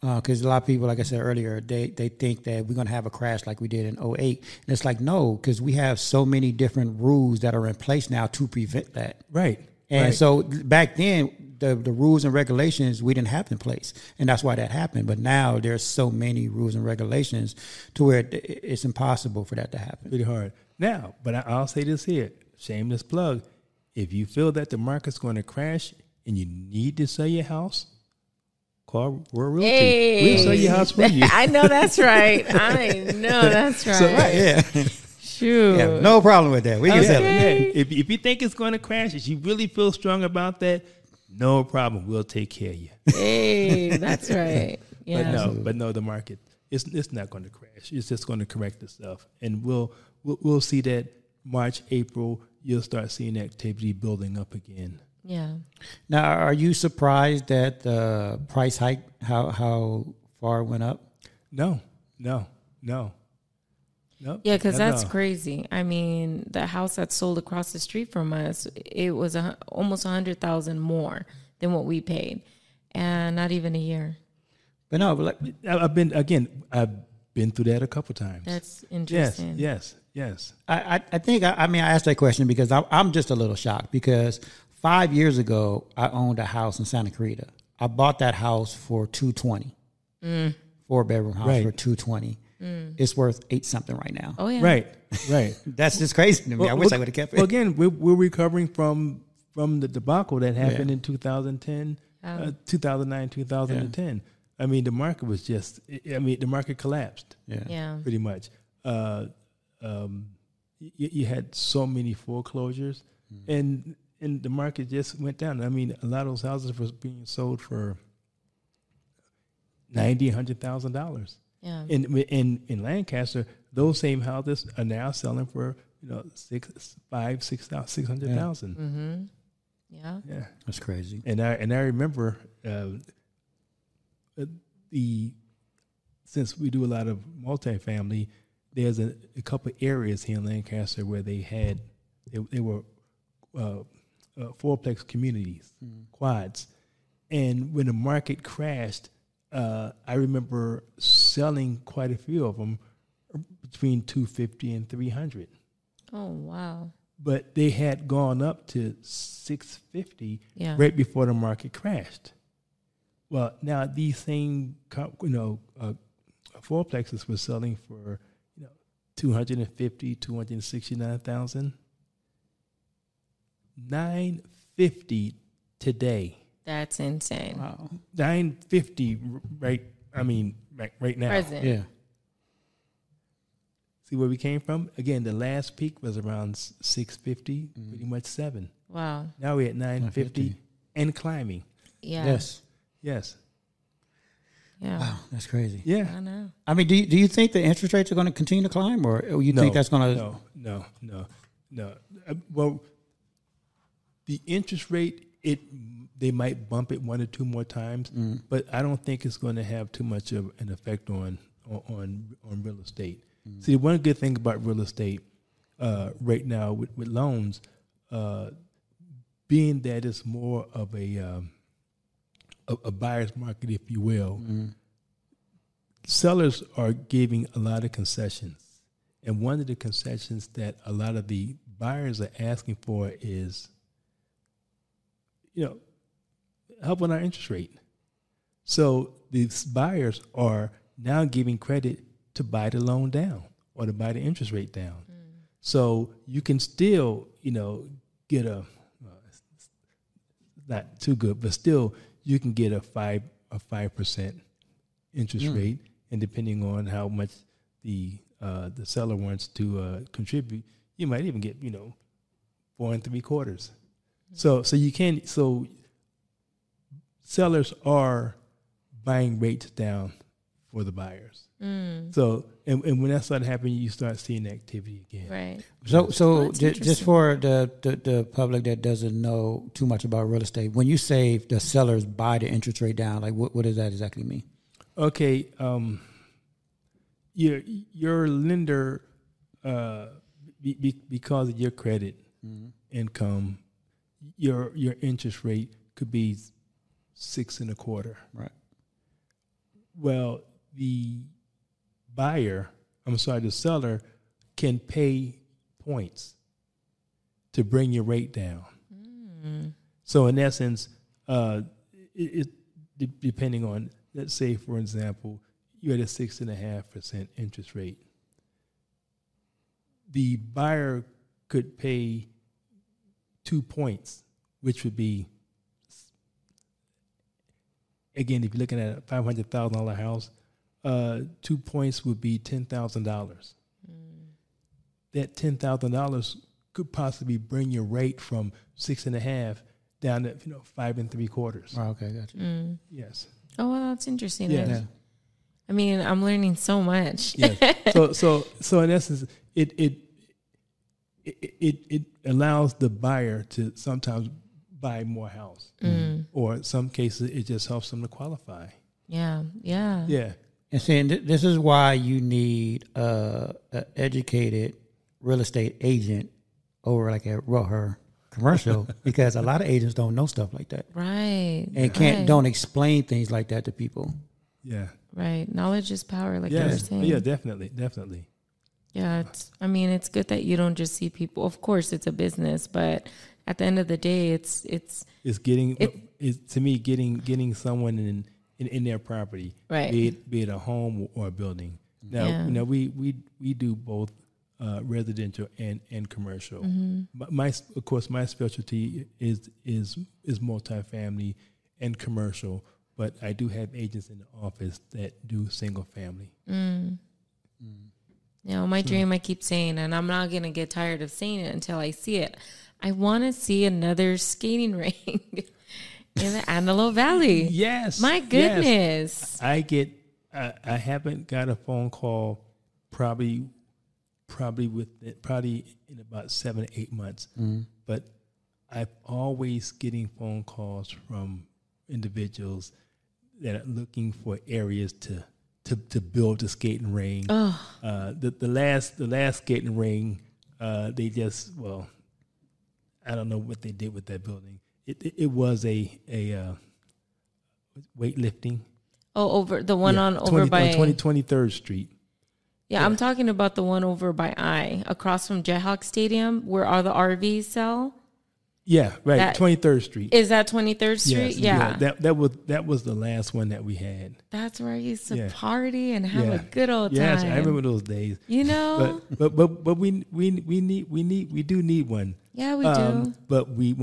Because a lot of people, like I said earlier, they think that we're going to have a crash like we did in 2008. And it's like, no, because we have so many different rules that are in place now to prevent that. Right. And so back then, the rules and regulations we didn't have in place, and that's why that happened. But now there's so many rules and regulations to where it's impossible for that to happen. Pretty hard. Now, but I'll say this here, shameless plug. If you feel that the market's going to crash and you need to sell your house, call Roher Realty. Hey. We'll sell your house for you. I know that's right. So, yeah. Shoot. Yeah, no problem with that. We can sell it. Yeah. If you think it's going to crash, if you really feel strong about that, no problem. We'll take care of you. Hey, that's right. Yeah. But no, the market it's not going to crash. It's just going to correct itself, and we'll see that March, April. You'll start seeing activity building up again. Yeah. Now, are you surprised that the price hike how far it went up? No. Yeah, because that's crazy. I mean, the house that sold across the street from us, it was almost $100,000 more than what we paid, and not even a year. But no, I've been through that a couple times. That's interesting. Yes, yes, Yes. I think I asked that question because I'm just a little shocked because 5 years ago, I owned a house in Santa Clarita. I bought that house for $220,000. Mm. 4-bedroom house for $220,000. Mm. It's worth $8 something right now. Oh yeah. Right. That's just crazy to me. Well, I wish I would have kept it. Well, again, we're recovering from the debacle that happened in 2010, 2009, 2010. Yeah. I mean, the market was just. I mean, the market collapsed. Yeah. Pretty much. You had so many foreclosures, and the market just went down. I mean, a lot of those houses were being sold for $90,000, $100,000. Yeah. In Lancaster, those same houses are now selling for, you know, $600,000. Mm-hmm. Yeah, that's crazy. And I remember since we do a lot of multifamily, there's a couple areas here in Lancaster where they were fourplex communities, quads, and when the market crashed. I remember selling quite a few of them between $250 and $300. Oh wow! But they had gone up to $650 right before the market crashed. Well, now these same fourplexes were selling for $250,000, $269,000. $950 today. That's insane. Wow. $950 right, I mean, right now. Present. Yeah. See where we came from? Again, the last peak was around $650, pretty much $700. Wow. Now we're at $950 and climbing. Yeah. Yes. Yeah. Wow, that's crazy. Yeah. I know. I mean, do you think the interest rates are going to continue to climb, or you think that's going to... No. Well, the interest rate, they might bump it one or two more times, but I don't think it's going to have too much of an effect on real estate. Mm. See, one good thing about real estate right now with loans, being that it's more of a buyer's market, if you will, sellers are giving a lot of concessions. And one of the concessions that a lot of the buyers are asking for is, help on our interest rate. So these buyers are now giving credit to buy the loan down or to buy the interest rate down. Mm. So you can still, get not too good, but still you can get a 5% interest rate, and depending on how much the seller wants to contribute, you might even get 4 3/4. So sellers are buying rates down for the buyers. Mm. So and when that starts happening, you start seeing activity again. Right. So just for the public that doesn't know too much about real estate, when you say the sellers buy the interest rate down, like what does that exactly mean? Okay, your lender, because of your credit income. Your interest rate could be 6 1/4. Right. Well, the seller can pay points to bring your rate down. Mm. So in essence, it depending on, let's say for example, you're at a 6.5% interest rate. The buyer could pay 2 points, which would be, again, if you're looking at a $500,000 house, 2 points would be $10,000. That $10,000 could possibly bring your rate from 6.5 down to 5 3/4. Oh, okay, gotcha. Mm. Yes. Oh, well, that's interesting. Yes. Yeah. I mean, I'm learning so much. Yes. So in essence, it allows the buyer to sometimes buy more house, or in some cases it just helps them to qualify. Yeah. And saying this is why you need an educated real estate agent over like at Roher Commercial, because a lot of agents don't know stuff like that, right? And don't explain things like that to people. Yeah, right. Knowledge is power, like you were saying. Yeah, definitely. Yeah, it's, I mean, it's good that you don't just see people. Of course, it's a business, but at the end of the day, it's getting it, it's, to me, getting someone in their property, right? Be it a home or a building. Now, now we do both residential and commercial. Mm-hmm. But of course my specialty is multifamily and commercial, but I do have agents in the office that do single family. Mm. Mm. You know, my dream, I keep saying, and I'm not going to get tired of saying it until I see it, I want to see another skating rink in the Antelope Valley. Yes. My goodness. Yes. I haven't got a phone call probably in about 7 or 8 months, but I'm always getting phone calls from individuals that are looking for areas to build a skating ring. Oh. The last skating ring, they just, well, I don't know what they did with that building. It was a weightlifting. Oh, over the one on over by 23rd Street. Yeah, I'm talking about the one over by across from Jayhawk Stadium, where all the RVs sell. Yeah, right. That, 23rd Street. Is that 23rd Street? Yes, yeah. That was the last one that we had. That's where I used to party and have a good old time. Yes, I remember those days. You know, but we do need one. Yeah, we do. But we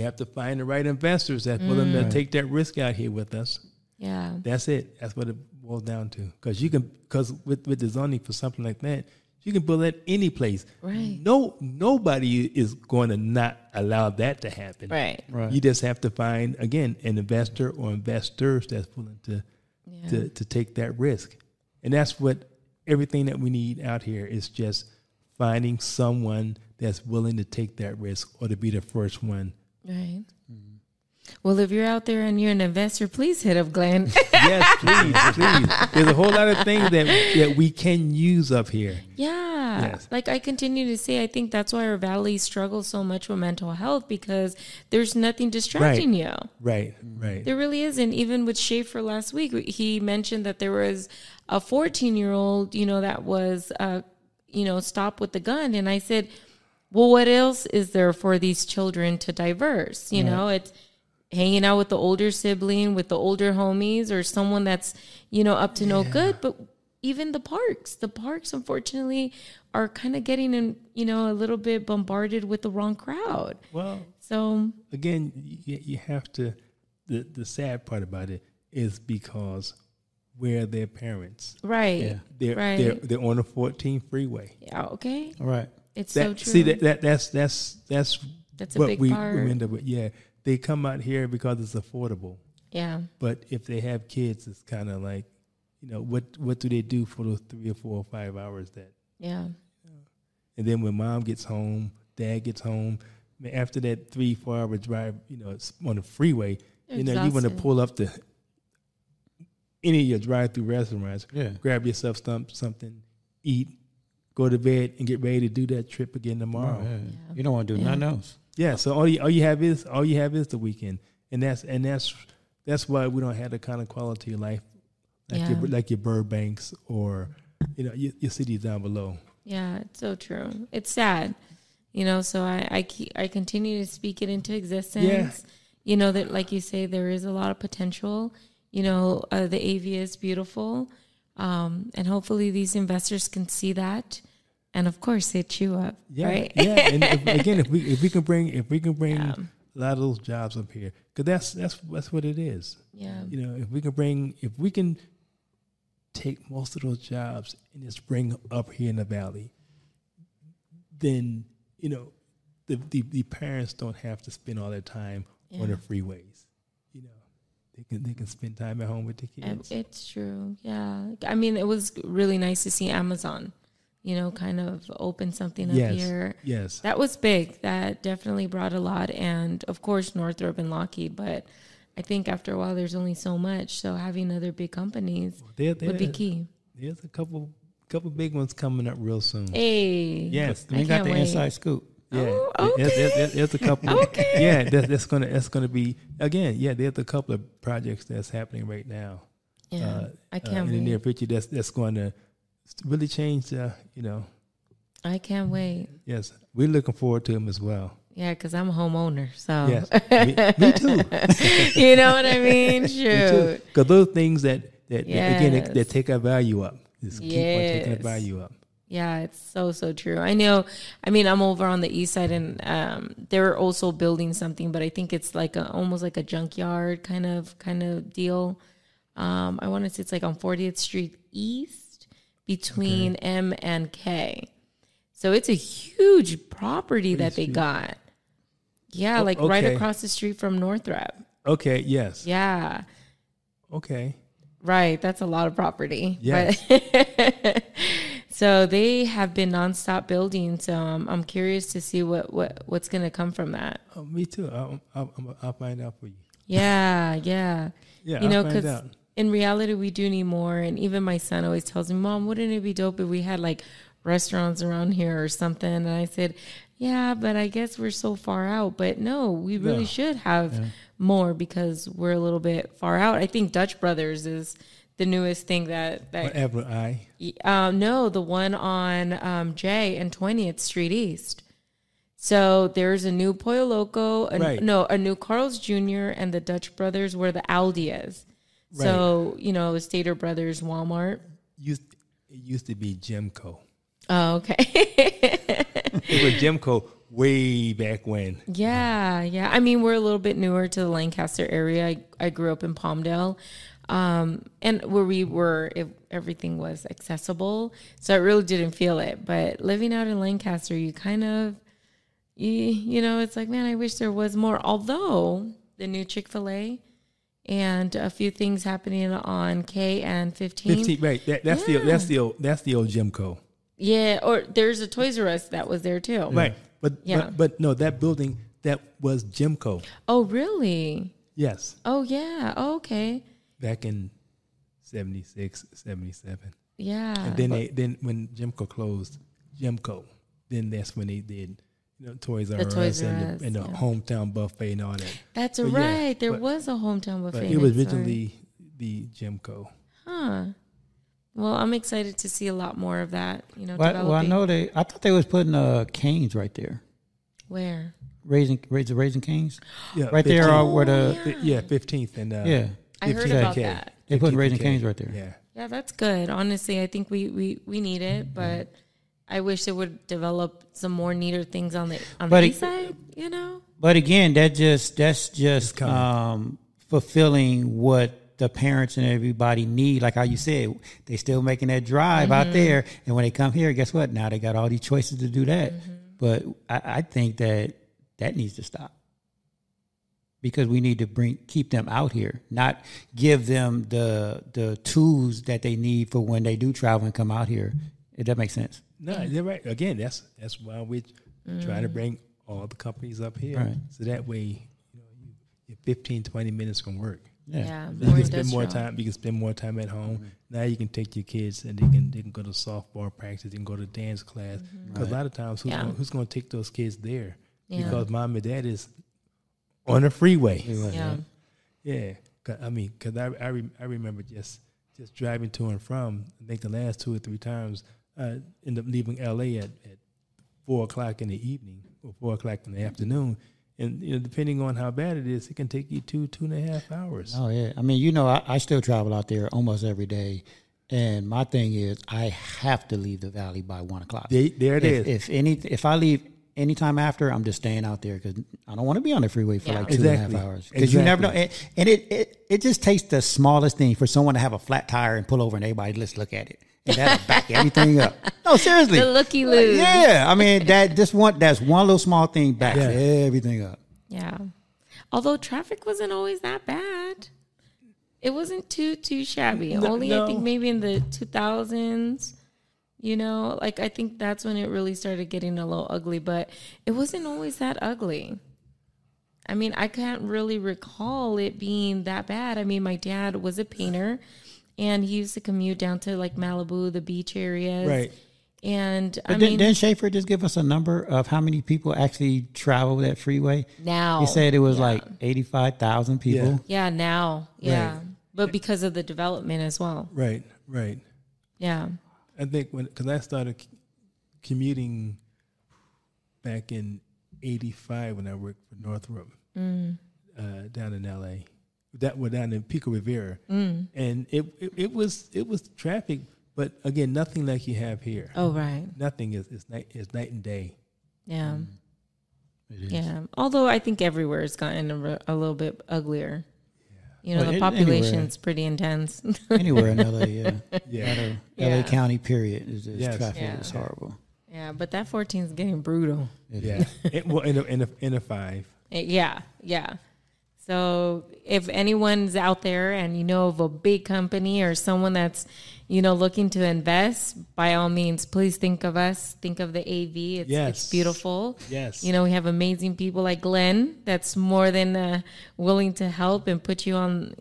have to find the right investors that willing to take that risk out here with us. Yeah, that's it. That's what it boils down to. Because with the zoning for something like that, you can build at any place. Right. Nobody is going to not allow that to happen. Right. You just have to find, again, an investor or investors that's willing to take that risk. And that's what everything that we need out here is, just finding someone that's willing to take that risk or to be the first one. Right. Mm-hmm. Well, if you're out there and you're an investor, please hit up Glenn. Yes, please. There's a whole lot of things that we can use up here. Yeah. Yes. Like I continue to say, I think that's why our valley struggles so much with mental health, because there's nothing distracting you. Right. There really isn't. Even with Schaefer last week, he mentioned that there was a 14-year-old, that was, stopped with the gun. And I said, well, what else is there for these children to diverse? You know, it's hanging out with the older sibling, with the older homies, or someone that's, up to no good. But even the parks, unfortunately, are kind of getting, a little bit bombarded with the wrong crowd. Well, so again, you have to, the sad part about it is because we're their parents. Right. Yeah. They're on a 14 freeway. Yeah. Okay. All right. It's so true. See, that's a big part. We end up with, they come out here because it's affordable. Yeah. But if they have kids, it's kind of like, what do they do for those 3 or 4 or 5 hours that? Yeah. And then when mom gets home, dad gets home, after that 3-4 hour drive, it's on the freeway. They're you want to pull up to any of your drive-through restaurants, grab yourself something, eat, go to bed, and get ready to do that trip again tomorrow. Oh, yeah. You don't want to do nothing else. Yeah, so all you have is the weekend, and that's why we don't have the kind of quality of life like your Burbanks or your cities down below. Yeah, it's so true. It's sad, So I continue to speak it into existence. Yeah. That, like you say, there is a lot of potential. The AV is beautiful, and hopefully these investors can see that. And of course, they chew up, right? Yeah, and if we can bring a lot of those jobs up here, because that's what it is. Yeah, if we can take most of those jobs and just bring them up here in the valley, then the parents don't have to spend all their time on the freeways. They can spend time at home with the kids. It's true. Yeah, I mean, it was really nice to see Amazon, kind of open something up here. Yes. That was big. That definitely brought a lot. And of course, Northrop and Lockheed. But I think after a while, there's only so much. So having other big companies would be key. There's a couple big ones coming up real soon. Hey. Yes. We got the inside scoop. Yeah. Oh, okay. There's a couple. Okay. Yeah. That's gonna be, again, there's a couple of projects that's happening right now. Yeah. I can't wait. In the near future, that's going to really changed, you know. I can't wait. Yes, we're looking forward to them as well. Yeah, because I'm a homeowner, so. Yes, me too. You know what I mean? Sure. Because those things that yes. again, that take our value up. Just keep on taking that value up. Yeah, it's so true. I know. I mean, I'm over on the east side, and they're also building something, but I think it's like almost like a junkyard kind of deal. I want to say it's like on 40th Street East between M and K. So it's a huge property that they got. Yeah, like right across the street from Northrop. Okay, yes. Yeah. Okay. Right, that's a lot of property. Yeah. So they have been nonstop building. So I'm curious to see what's going to come from that. Oh, me too. I'll find out for you. Yeah. Yeah, you know, because in reality, we do need more. And even my son always tells me, Mom, wouldn't it be dope if we had like restaurants around here or something? And I said, yeah, but I guess we're so far out. But no, we really should have more because we're a little bit far out. I think Dutch Brothers is the newest thing that whatever I no, the one on J and 20th Street East. So there's a new Pollo Loco, a new Carl's Jr. and the Dutch Brothers where the Aldi is. Right. So you know, Stater Brothers, Walmart. It used to be Jimco. Oh, okay. It was Jimco way back when. Yeah. I mean, we're a little bit newer to the Lancaster area. I grew up in Palmdale, and where we were, everything was accessible. So I really didn't feel it. But living out in Lancaster, you kind of, you know, it's like, man, I wish there was more. Although the new Chick-fil-A and a few things happening on K and 15. 15, right? That's the old Jimco. Yeah, or there's a Toys R Us that was there too. Right, but no, that building, that was Jimco. Oh, really? Yes. Oh, yeah. Oh, okay. Back in 76, 77. Yeah. And then when Jimco closed, then that's when they did, you know, Toys R Us. And the hometown buffet and all that. That's right. Yeah, there was a hometown buffet. But it was originally the Jimco. Huh. Well, I'm excited to see a lot more of that, you know, developing. Well, I know I thought they was putting Cane's right there. Where? Raising Cane's? Yeah, right 15th. There where the... Yeah, 15th and... I heard about that. They put Raising Cane's right there. Yeah. Yeah, that's good. Honestly, I think we need it, but I wish it would develop some more neater things on the east side, you know? But again, that's just fulfilling what the parents and everybody need, like how you said, they still making that drive out there, and when they come here, guess what? Now they got all these choices to do that. Mm-hmm. But I think that needs to stop because we need to keep them out here, not give them the tools that they need for when they do travel and come out here. If that makes sense. No, you're right. Again, that's why we're trying to bring all the companies up here, right? So that way, you know, you're 15-20 minutes from work. Yeah. You can spend more time. You can spend more time at home. Mm-hmm. Now you can take your kids and they can go to softball practice. They can go to dance class. Because a lot of times, who's going to take those kids there? Yeah. Because mom and dad is on the freeway. Yeah. Because I remember just driving to and from. I think the last 2 or 3 times, I ended up leaving L.A. at 4 o'clock in the evening or 4 o'clock in the afternoon. And you know, depending on how bad it is, it can take you 2.5 hours. Oh, yeah. I mean, you know, I still travel out there almost every day. And my thing is I have to leave the valley by 1 o'clock. There it is. If I leave any time after, I'm just staying out there because I don't want to be on the freeway for like 2.5 hours. Because you never know. And it just takes the smallest thing for someone to have a flat tire and pull over and everybody, let's look at it. And that'll back everything up. No, seriously. The looky-loo. Yeah. I mean, that's one little small thing backs everything up. Yeah. Although traffic wasn't always that bad. It wasn't too shabby. I think maybe in the 2000s, you know, like I think that's when it really started getting a little ugly, but it wasn't always that ugly. I mean, I can't really recall it being that bad. I mean, my dad was a painter. And he used to commute down to like Malibu, the beach areas. Right. And didn't Schaefer just give us a number of how many people actually travel that freeway? Now. He said it was like 85,000 people. Yeah, now. Yeah. Right. But because of the development as well. Right. Yeah. I think because I started commuting back in 85 when I worked for Northrop down in L.A., that were down in Pico Rivera. And it was traffic, but again, nothing like you have here. Oh, right. Nothing is night and day. Yeah. Yeah. Although I think everywhere it's gotten a little bit uglier. Yeah. You know, well, the population's pretty intense. Anywhere in LA, yeah. Yeah. LA County, period. Yes. Traffic is horrible. Yeah, but that 14 is getting brutal. Yeah. in a 5. Yeah, yeah. So if anyone's out there and you know of a big company or someone that's, you know, looking to invest, by all means, please think of us. Think of the AV. It's beautiful. Yes. You know, we have amazing people like Glenn that's more than willing to help and put you up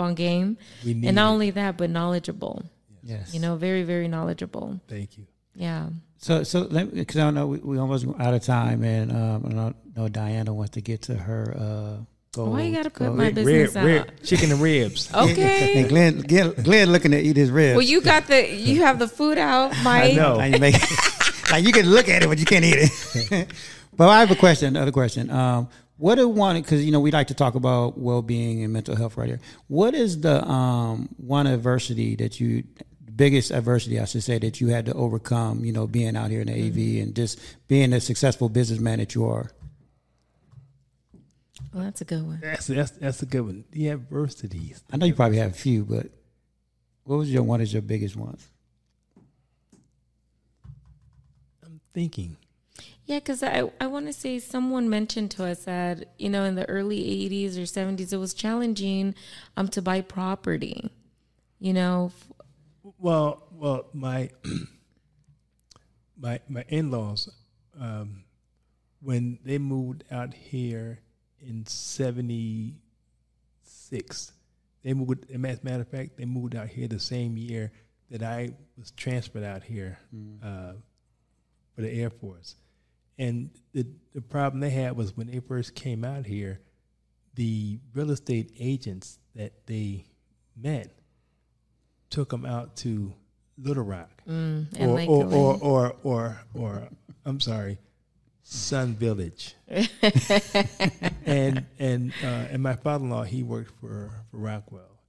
on game. We need, and not only that, but knowledgeable. Yes. You know, very, very knowledgeable. Thank you. Yeah. So because I don't know, we almost out of time, and I don't know Diana wants to get to her. Why you gotta put my business out? Chicken and ribs. Okay. And Glenn looking to eat his ribs. Well, you have the food out, Mike. I know. Like you can look at it, but you can't eat it. But I have a question. Another question. What do one? Because you know we like to talk about well-being and mental health right here. What is the one adversity that you? Biggest adversity, I should say, that you had to overcome? You know, being out here in the AV and just being a successful businessman that you are. Well, that's a good one. That's a good one. The adversities. I know you probably have a few, but what was one of your biggest ones? I'm thinking. Yeah, because I want to say someone mentioned to us that, you know, in the early 80s or 70s, it was challenging to buy property, you know. Well, my in-laws, when they moved out here, in 76, they moved. As a matter of fact, they moved out here the same year that I was transferred out here for the Air Force. And the problem they had was when they first came out here, the real estate agents that they met took them out to Little Rock, or I'm sorry, Sun Village. and my father-in-law, he worked for Rockwell,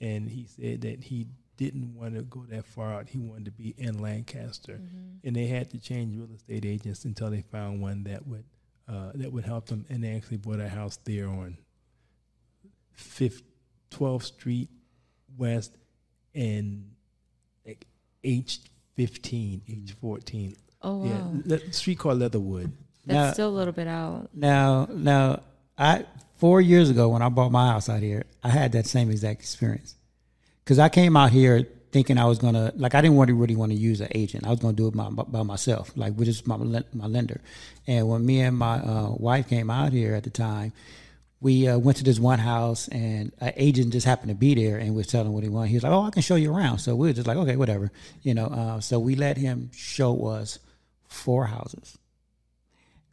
and he said that he didn't want to go that far out. He wanted to be in Lancaster, and they had to change real estate agents until they found one that would help them. And they actually bought a house there on 12th Street West and like H15, H14. Oh wow! Yeah, street called Leatherwood. That's still a little bit out. Now, 4 years ago when I bought my house out here, I had that same exact experience because I came out here thinking I was gonna, like, I didn't really want to use an agent. I was gonna do it by myself, like with just my lender. And when me and my wife came out here at the time, we went to this one house and an agent just happened to be there and was telling what he wanted. He was like, "Oh, I can show you around." So we were just like, "Okay, whatever," you know. So we let him show us 4 houses.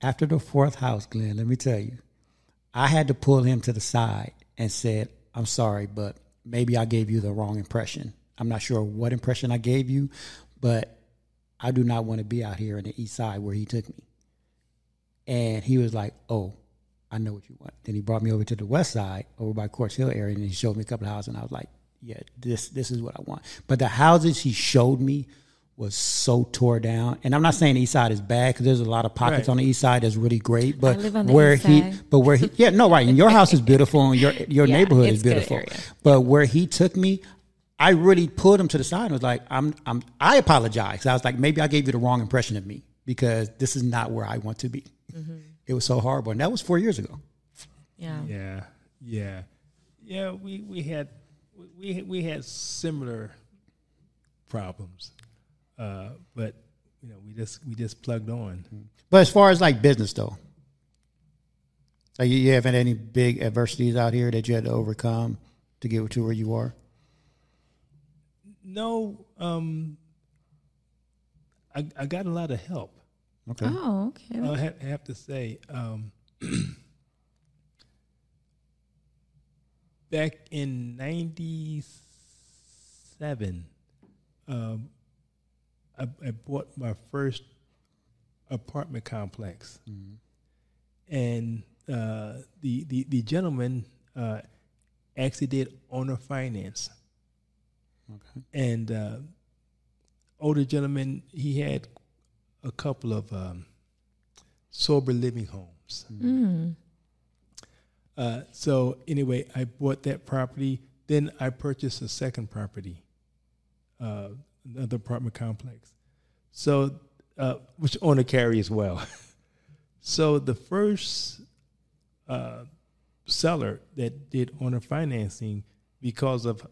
After the 4th house, Glenn, let me tell you, I had to pull him to the side and said, "I'm sorry, but maybe I gave you the wrong impression. I'm not sure what impression I gave you, but I do not want to be out here in the east side where he took me." And he was like, "Oh, I know what you want." Then he brought me over to the west side, over by Quartz Hill area, and he showed me a couple of houses, and I was like, "Yeah, this is what I want." But the houses he showed me was so tore down, and I'm not saying the east side is bad because there's a lot of pockets on the east side that's really great. But where he, and your house is beautiful, and your neighborhood is beautiful. But where he took me, I really pulled him to the side and was like, I apologize. I was like, maybe I gave you the wrong impression of me because this is not where I want to be. Mm-hmm. It was so horrible, and that was 4 years ago. Yeah. We had similar problems. But you know, we just plugged on. But as far as like business though, like you haven't any big adversities out here that you had to overcome to get to where you are? No, I got a lot of help. Okay. Oh, okay. I have to say, back in '97. I bought my first apartment complex, and the gentleman actually did owner finance. Okay. And older gentleman, he had a couple of sober living homes. So anyway, I bought that property. Then I purchased a second property, another apartment complex, so which owner carry as well. So the first seller that did owner financing, because of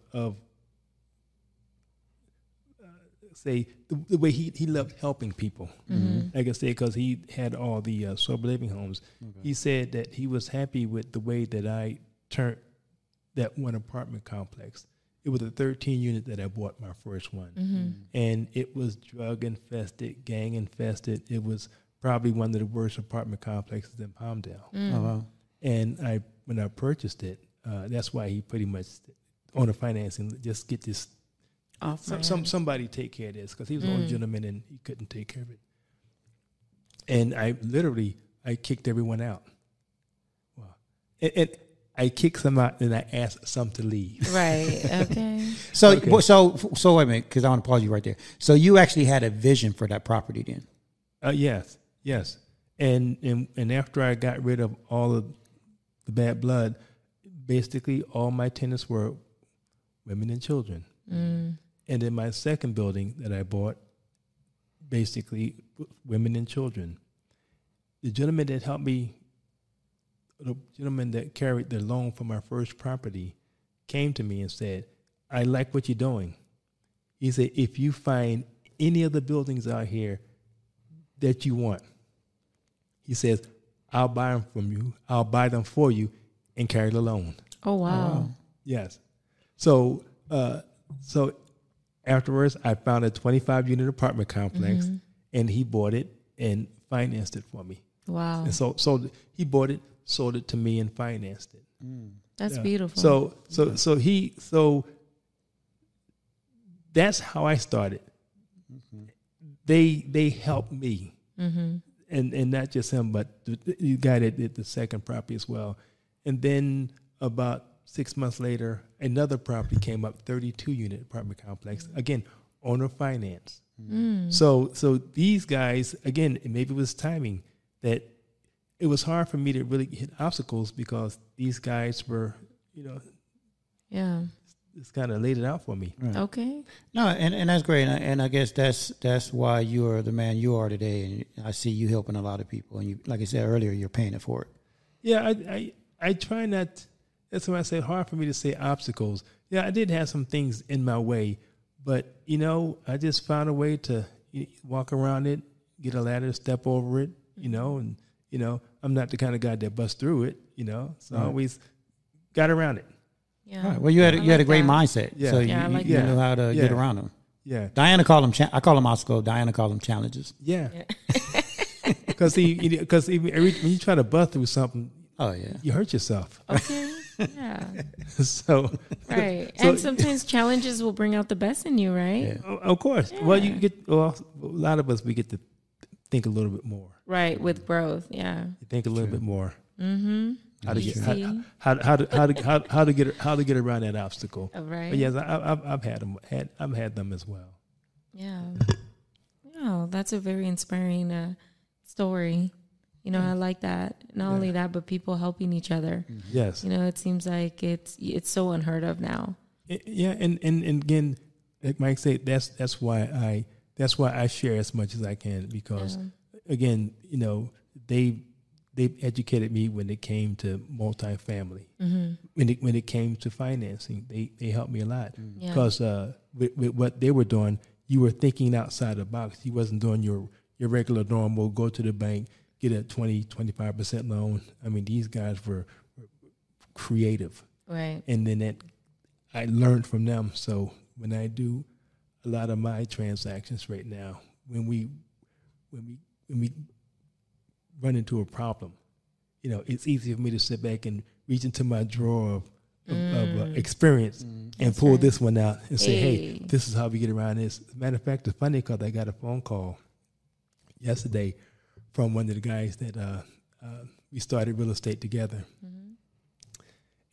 say the way he loved helping people, like I said, because he had all the sober living homes. He said that he was happy with the way that I turned that one apartment complex. It was a 13 unit that I bought, my first one, and it was drug infested, gang infested. It was probably one of the worst apartment complexes in Palmdale. And when I purchased it, that's why he pretty much on the financing, just get this off. Somebody take care of this, because he was an old gentleman and he couldn't take care of it. And I kicked everyone out. Wow. And I kicked some out, and I asked some to leave. Right. Okay. So wait a minute, because I want to pause you right there. So you actually had a vision for that property then? Yes. And after I got rid of all of the bad blood, basically all my tenants were women and children. And then my second building that I bought, basically women and children. The gentleman that helped me, the gentleman that carried the loan for my first property, came to me and said, "I like what you're doing." He said, "If you find any of the buildings out here that you want," he says, "I'll buy them from you. I'll buy them for you and carry the loan." Oh, wow. Yes. So, so afterwards, I found a 25-unit apartment complex, and he bought it and financed it for me. Wow. And so he bought it, sold it to me, and financed it. That's beautiful. So that's how I started. They helped me, and not just him, but the guy that did the second property as well. And then about 6 months later, another property came up, 32-unit apartment complex. Again, owner finance. So these guys, again, maybe it was timing that it was hard for me to really hit obstacles, because these guys were, it's kind of laid it out for me. Right. Okay. No, and that's great. And I guess that's why you're the man you are today. And I see you helping a lot of people. And you, like I said earlier, you're paying it for it. Yeah, I try not. That's why I say hard for me to say obstacles. Yeah, I did have some things in my way, but I just found a way to walk around it, get a ladder, step over it, and I'm not the kind of guy that busts through it, So I always got around it. Yeah. All right. Well, you had a great mindset. Yeah. So you knew how to get around them. Yeah. Diana called them. I call them obstacles. Diana called them challenges. Yeah. Because when you try to bust through something, you hurt yourself. Okay. Yeah. So. Right. And sometimes challenges will bring out the best in you, right? Yeah. Of course. Yeah. Well, a lot of us, we get to think a little bit more. Right. With growth. Yeah. You think a little bit more. Mm-hmm. How to get around that obstacle? Right. But yes, I've had them as well. Yeah. Wow, that's a very inspiring story. I like that. Not only that, but people helping each other. Yes. It seems like it's so unheard of now. And again, like Mike said, that's why I share as much as I can, because again, they educated me when it came to multifamily. When it came to financing, they helped me a lot, because with what they were doing, you were thinking outside the box. You wasn't doing your regular normal go to the bank, get a 20-25% loan. I mean, these guys were creative, right? And then I learned from them. So when I do a lot of my transactions right now, when we run into a problem, it's easy for me to sit back and reach into my drawer of of experience and pull this one out and say, hey, this is how we get around this. As a matter of fact, it's funny because I got a phone call yesterday from one of the guys that we started real estate together. Mm-hmm.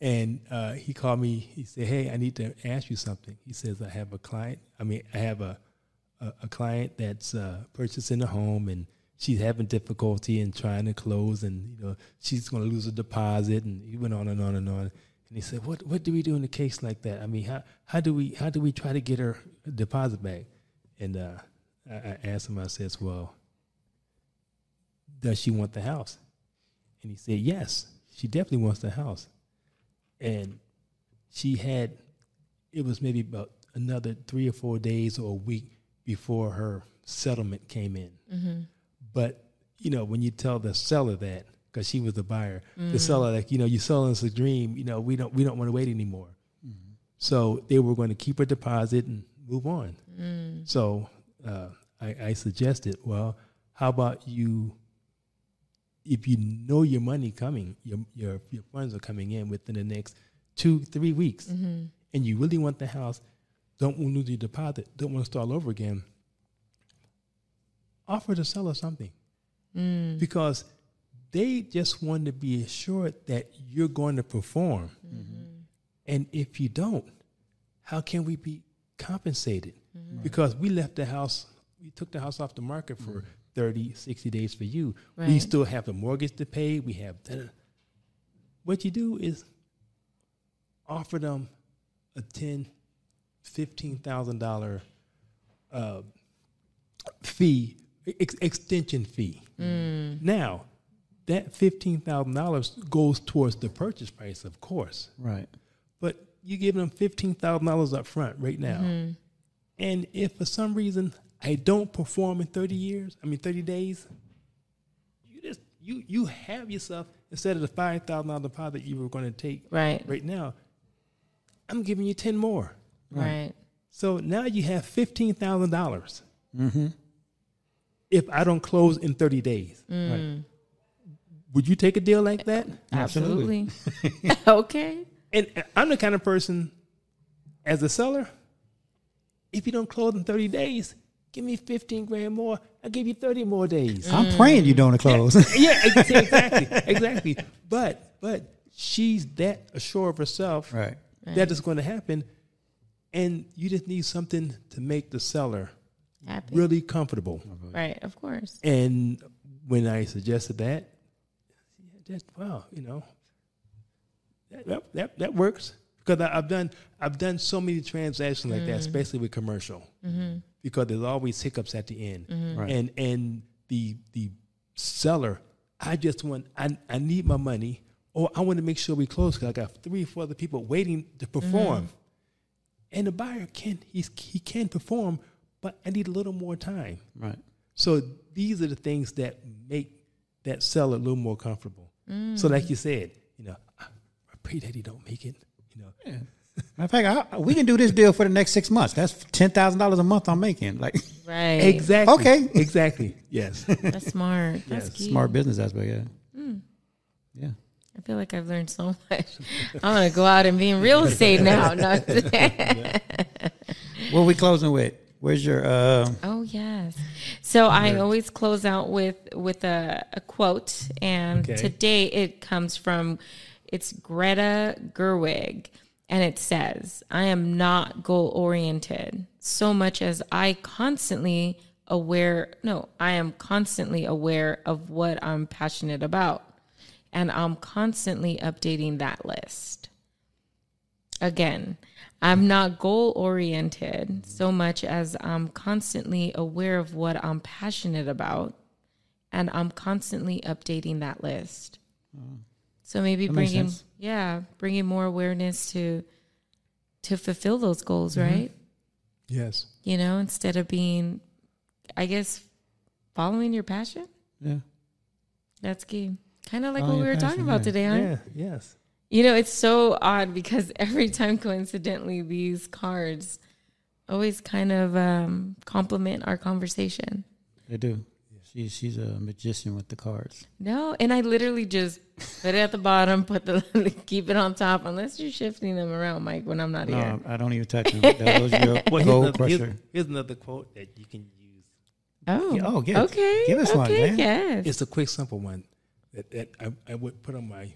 And he called me. He said, hey, I need to ask you something. He says, I have a client. I mean, I have a client that's purchasing a home, and she's having difficulty in trying to close, and you know she's going to lose a deposit, and he went on and on and on. And he said, "What do we do in a case like that? I mean, how do we try to get her deposit back?" And I asked him. I says, "Well, does she want the house?" And he said, "Yes, she definitely wants the house." And she had, it was maybe about another 3 or 4 days or a week before her settlement came in. Mm-hmm. But, you know, when you tell the seller that, because she was the buyer, the seller, like, you know, you're selling us a dream. You know, we don't want to wait anymore. Mm-hmm. So they were going to keep her deposit and move on. Mm. So I suggested, well, how about you, if you know your money coming, your funds are coming in within the next 2-3 weeks, mm-hmm. and you really want the house, don't want to lose your deposit, don't want to start all over again, offer to sell her something. Mm. Because they just want to be assured that you're going to perform. Mm-hmm. And if you don't, how can we be compensated? Mm-hmm. Right. Because we left the house, we took the house off the market for 30, 60 days for you. Right. We still have the mortgage to pay. We have that. What you do is offer them a $10,000, $15,000 fee, extension fee. Mm. Now, that $15,000 goes towards the purchase price, of course. Right. But you give them $15,000 up front right now. Mm-hmm. And if for some reason I don't perform in 30 days, you have yourself, instead of the $5,000 deposit you were going to take right now, I'm giving you 10 more. Right. So now you have $15,000. Mm-hmm. If I don't close in 30 days. Mm. Right. Would you take a deal like that? Absolutely. Okay. And I'm the kind of person, as a seller, if you don't close in 30 days, give me $15,000 more. I'll give you 30 more days. I'm praying you don't close. Yeah, exactly. But she's that assured of herself that it's going to happen, and you just need something to make the seller happy, really comfortable. Right, of course. And when I suggested that, wow, you know, that works. Because I've done so many transactions like that, especially with commercial, because there's always hiccups at the end, and the seller, I need my money, or I want to make sure we close because I got 3 or 4 other people waiting to perform, and the buyer can perform, but I need a little more time. Right. So these are the things that make that seller a little more comfortable. Mm. So like you said, you know, I pray that he don't make it. You know, matter of fact, we can do this deal for the next 6 months. That's $10,000 a month I'm making. Like, right? Exactly. Okay. Exactly. Yes. That's smart. That's key. Smart business aspect. Yeah. Mm. Yeah. I feel like I've learned so much. I'm gonna go out and be in real estate now. What are we closing with? Where's your? Oh yes. So I always close out with a quote, and today it comes from, it's Greta Gerwig, and it says, "I am not goal oriented so much as I am constantly aware of what I'm passionate about, and I'm constantly updating that list." Again, I'm not goal-oriented so much as I'm constantly aware of what I'm passionate about, and I'm constantly updating that list. Oh. So maybe bringing more awareness to fulfill those goals, right? Yes. You know, instead of being, I guess, following your passion. Yeah. That's key. Kind of like what we were talking about today, huh? Yeah, yes. You know, it's so odd because every time, coincidentally, these cards always kind of complement our conversation. They do. Yes. She's a magician with the cards. No, and I literally just put it at the bottom, keep it on top, unless you're shifting them around, Mike, when I'm not here. No, I don't even touch them. That was your gold crusher. Here's another quote that you can use. Oh, yeah, give us one, man. Yes. It's a quick, simple one that I would put on my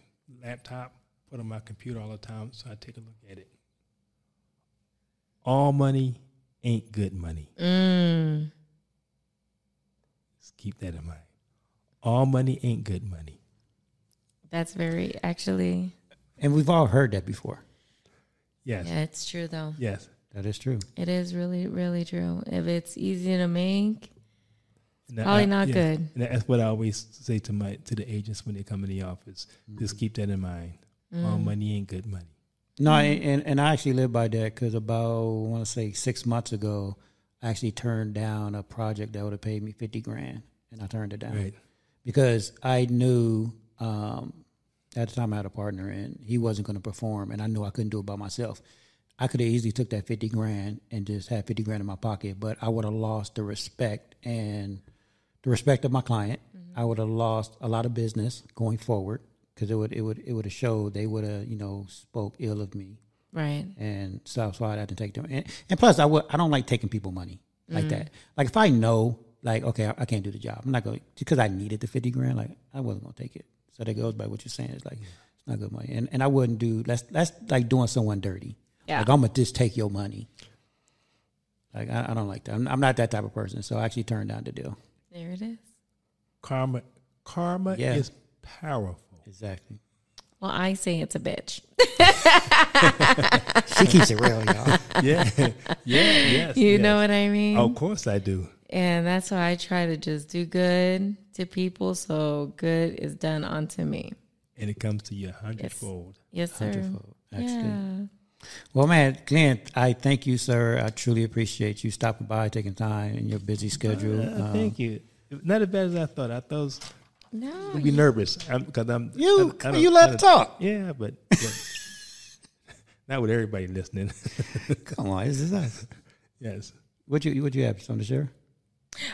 laptop, put on my computer all the time, so I take a look at it. All money ain't good money. Mm. Just keep that in mind. All money ain't good money. That's very, actually. And we've all heard that before. Yes. Yeah, it's true, though. Yes. That is true. It is really, really true. If it's easy to make, it's probably not good. And that's what I always say to the agents when they come in the office. Mm-hmm. Just keep that in mind. Mm. All money ain't good money. No, and I actually live by that because about, I want to say 6 months ago, I actually turned down a project that would have paid me $50,000, and I turned it down. Right. Because I knew at the time I had a partner, and he wasn't going to perform, and I knew I couldn't do it by myself. I could have easily took that $50,000 and just had $50,000 in my pocket, but I would have lost the respect of my client. Mm-hmm. I would have lost a lot of business going forward. Because it would have showed, they would have spoke ill of me, right? And so that's why I had to take them. And plus, I don't like taking people money like that. Like if I know, like okay, I can't do the job, I'm not going because I needed the $50,000. Like I wasn't going to take it. So that goes by what you're saying. It's like it's not good money, and I wouldn't do that's like doing someone dirty. Yeah. Like I'm gonna just take your money. Like I don't like that. I'm not that type of person. So I actually turned down the deal. There it is. Karma is powerful. Exactly. Well, I say it's a bitch. She keeps it real, y'all. Yeah. You know what I mean? Of course I do. And that's why I try to just do good to people, so good is done unto me. And it comes to you 100-fold. Yes, sir. 100-fold. Excellent. Yeah. Well, man, Glenn, I thank you, sir. I truly appreciate you stopping by, taking time in your busy schedule. Thank you. Not as bad as I thought. I thought it was... No, I'd be nervous because I'm. You love to talk. Yeah, but not with everybody listening. Come on, this is us. Yes. What you have something to share?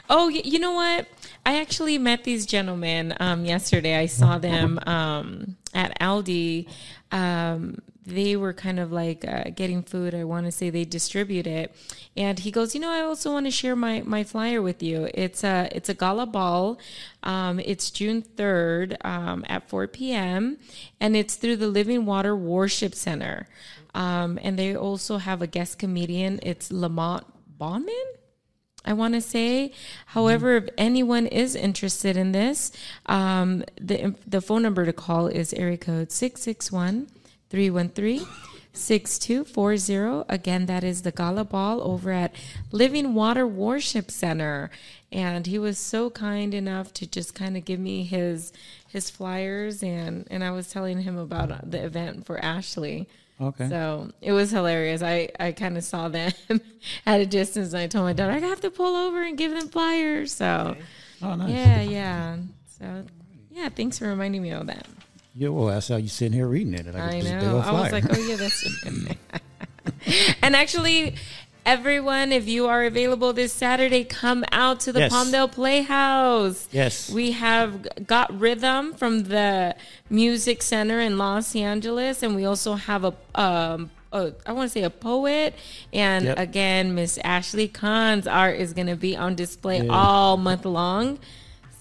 Oh, you know what? I actually met these gentlemen yesterday. I saw them at Aldi. They were kind of like getting food. I want to say they distribute it. And he goes, I also want to share my flyer with you. It's a gala ball. It's June 3rd at 4 p.m. And it's through the Living Water Worship Center. And they also have a guest comedian. It's Lamont Bauman, I want to say. However, if anyone is interested in this, the phone number to call is area code 661-313-6240. Again, that is the Gala Ball over at Living Water Worship Center. And he was so kind enough to just kind of give me his flyers, and I was telling him about the event for Ashley. Okay. So it was hilarious. I kind of saw them at a distance, and I told my daughter, I have to pull over and give them flyers. So, okay. Oh, nice. Yeah. So, yeah, thanks for reminding me of that. Yeah, well, that's how you sitting here reading it. And I know. I was like, oh, yeah, that's And actually, everyone, if you are available this Saturday, come out to the Palmdale Playhouse. Yes. We have Got Rhythm from the Music Center in Los Angeles, and we also have a poet, and again, Miss Ashley Khan's art is going to be on display all month long.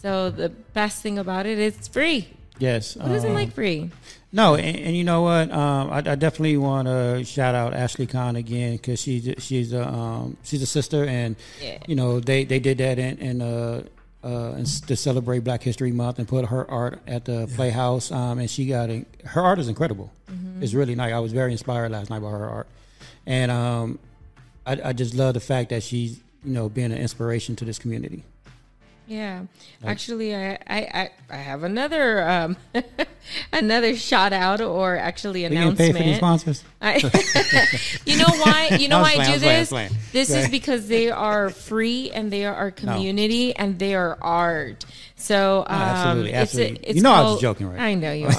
So the best thing about it is it's free. Yes. Who doesn't like free? No, and you know what? I definitely want to shout out Ashley Khan again because she's a sister, and they did that and to celebrate Black History Month and put her art at the Playhouse. And she her art is incredible. Mm-hmm. It's really nice. I was very inspired last night by her art, and I just love the fact that she's being an inspiration to this community. Yeah, actually, I have another another shout out or actually announcement. We didn't pay for these sponsors. You know why? You know why I do this? This is because they are free and they are our community and they are art. So absolutely. It's I was joking, right? I know you are.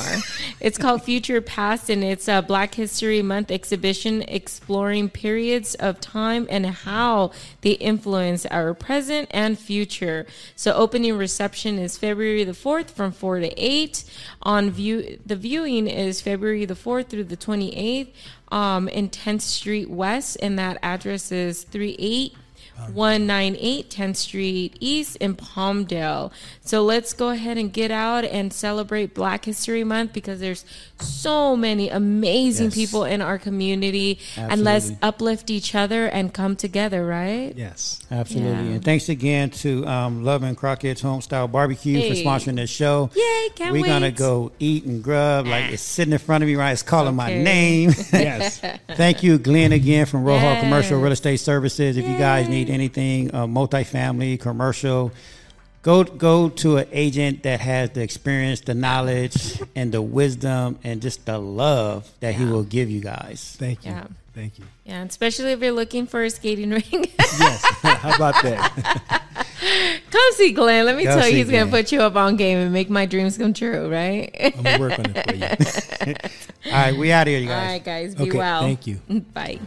It's called Future Past, and it's a Black History Month exhibition exploring periods of time and how they influence our present and future. So opening reception is February the 4th from 4 to 8. On view, the viewing is February the 4th through the 28th in 10th Street West, and that address is 38198 10th Street East in Palmdale. So let's go ahead and get out and celebrate Black History Month, because there's so many amazing people in our community. Absolutely. And let's uplift each other and come together, right? Yes, absolutely. Yeah. And thanks again to Lovin' Crockett's Homestyle Barbecue for sponsoring this show. Yay, can't wait. We're going to go eat and grub. Like, it's sitting in front of me, right? It's calling my name. Yes. Thank you, Glenn, again from Roher Commercial Real Estate Services. If you guys need anything multifamily, commercial, go to an agent that has the experience, the knowledge, and the wisdom, and just the love that he will give you guys. Thank you. Thank you. Yeah, especially if you're looking for a skating ring. Yes, how about that? Come see Glenn. Let me tell you, he's going to put you up on game and make my dreams come true, right? I'm going to work on it for you. All right, we out of here, you guys. All right, guys, be well. Thank you. Bye. Bye.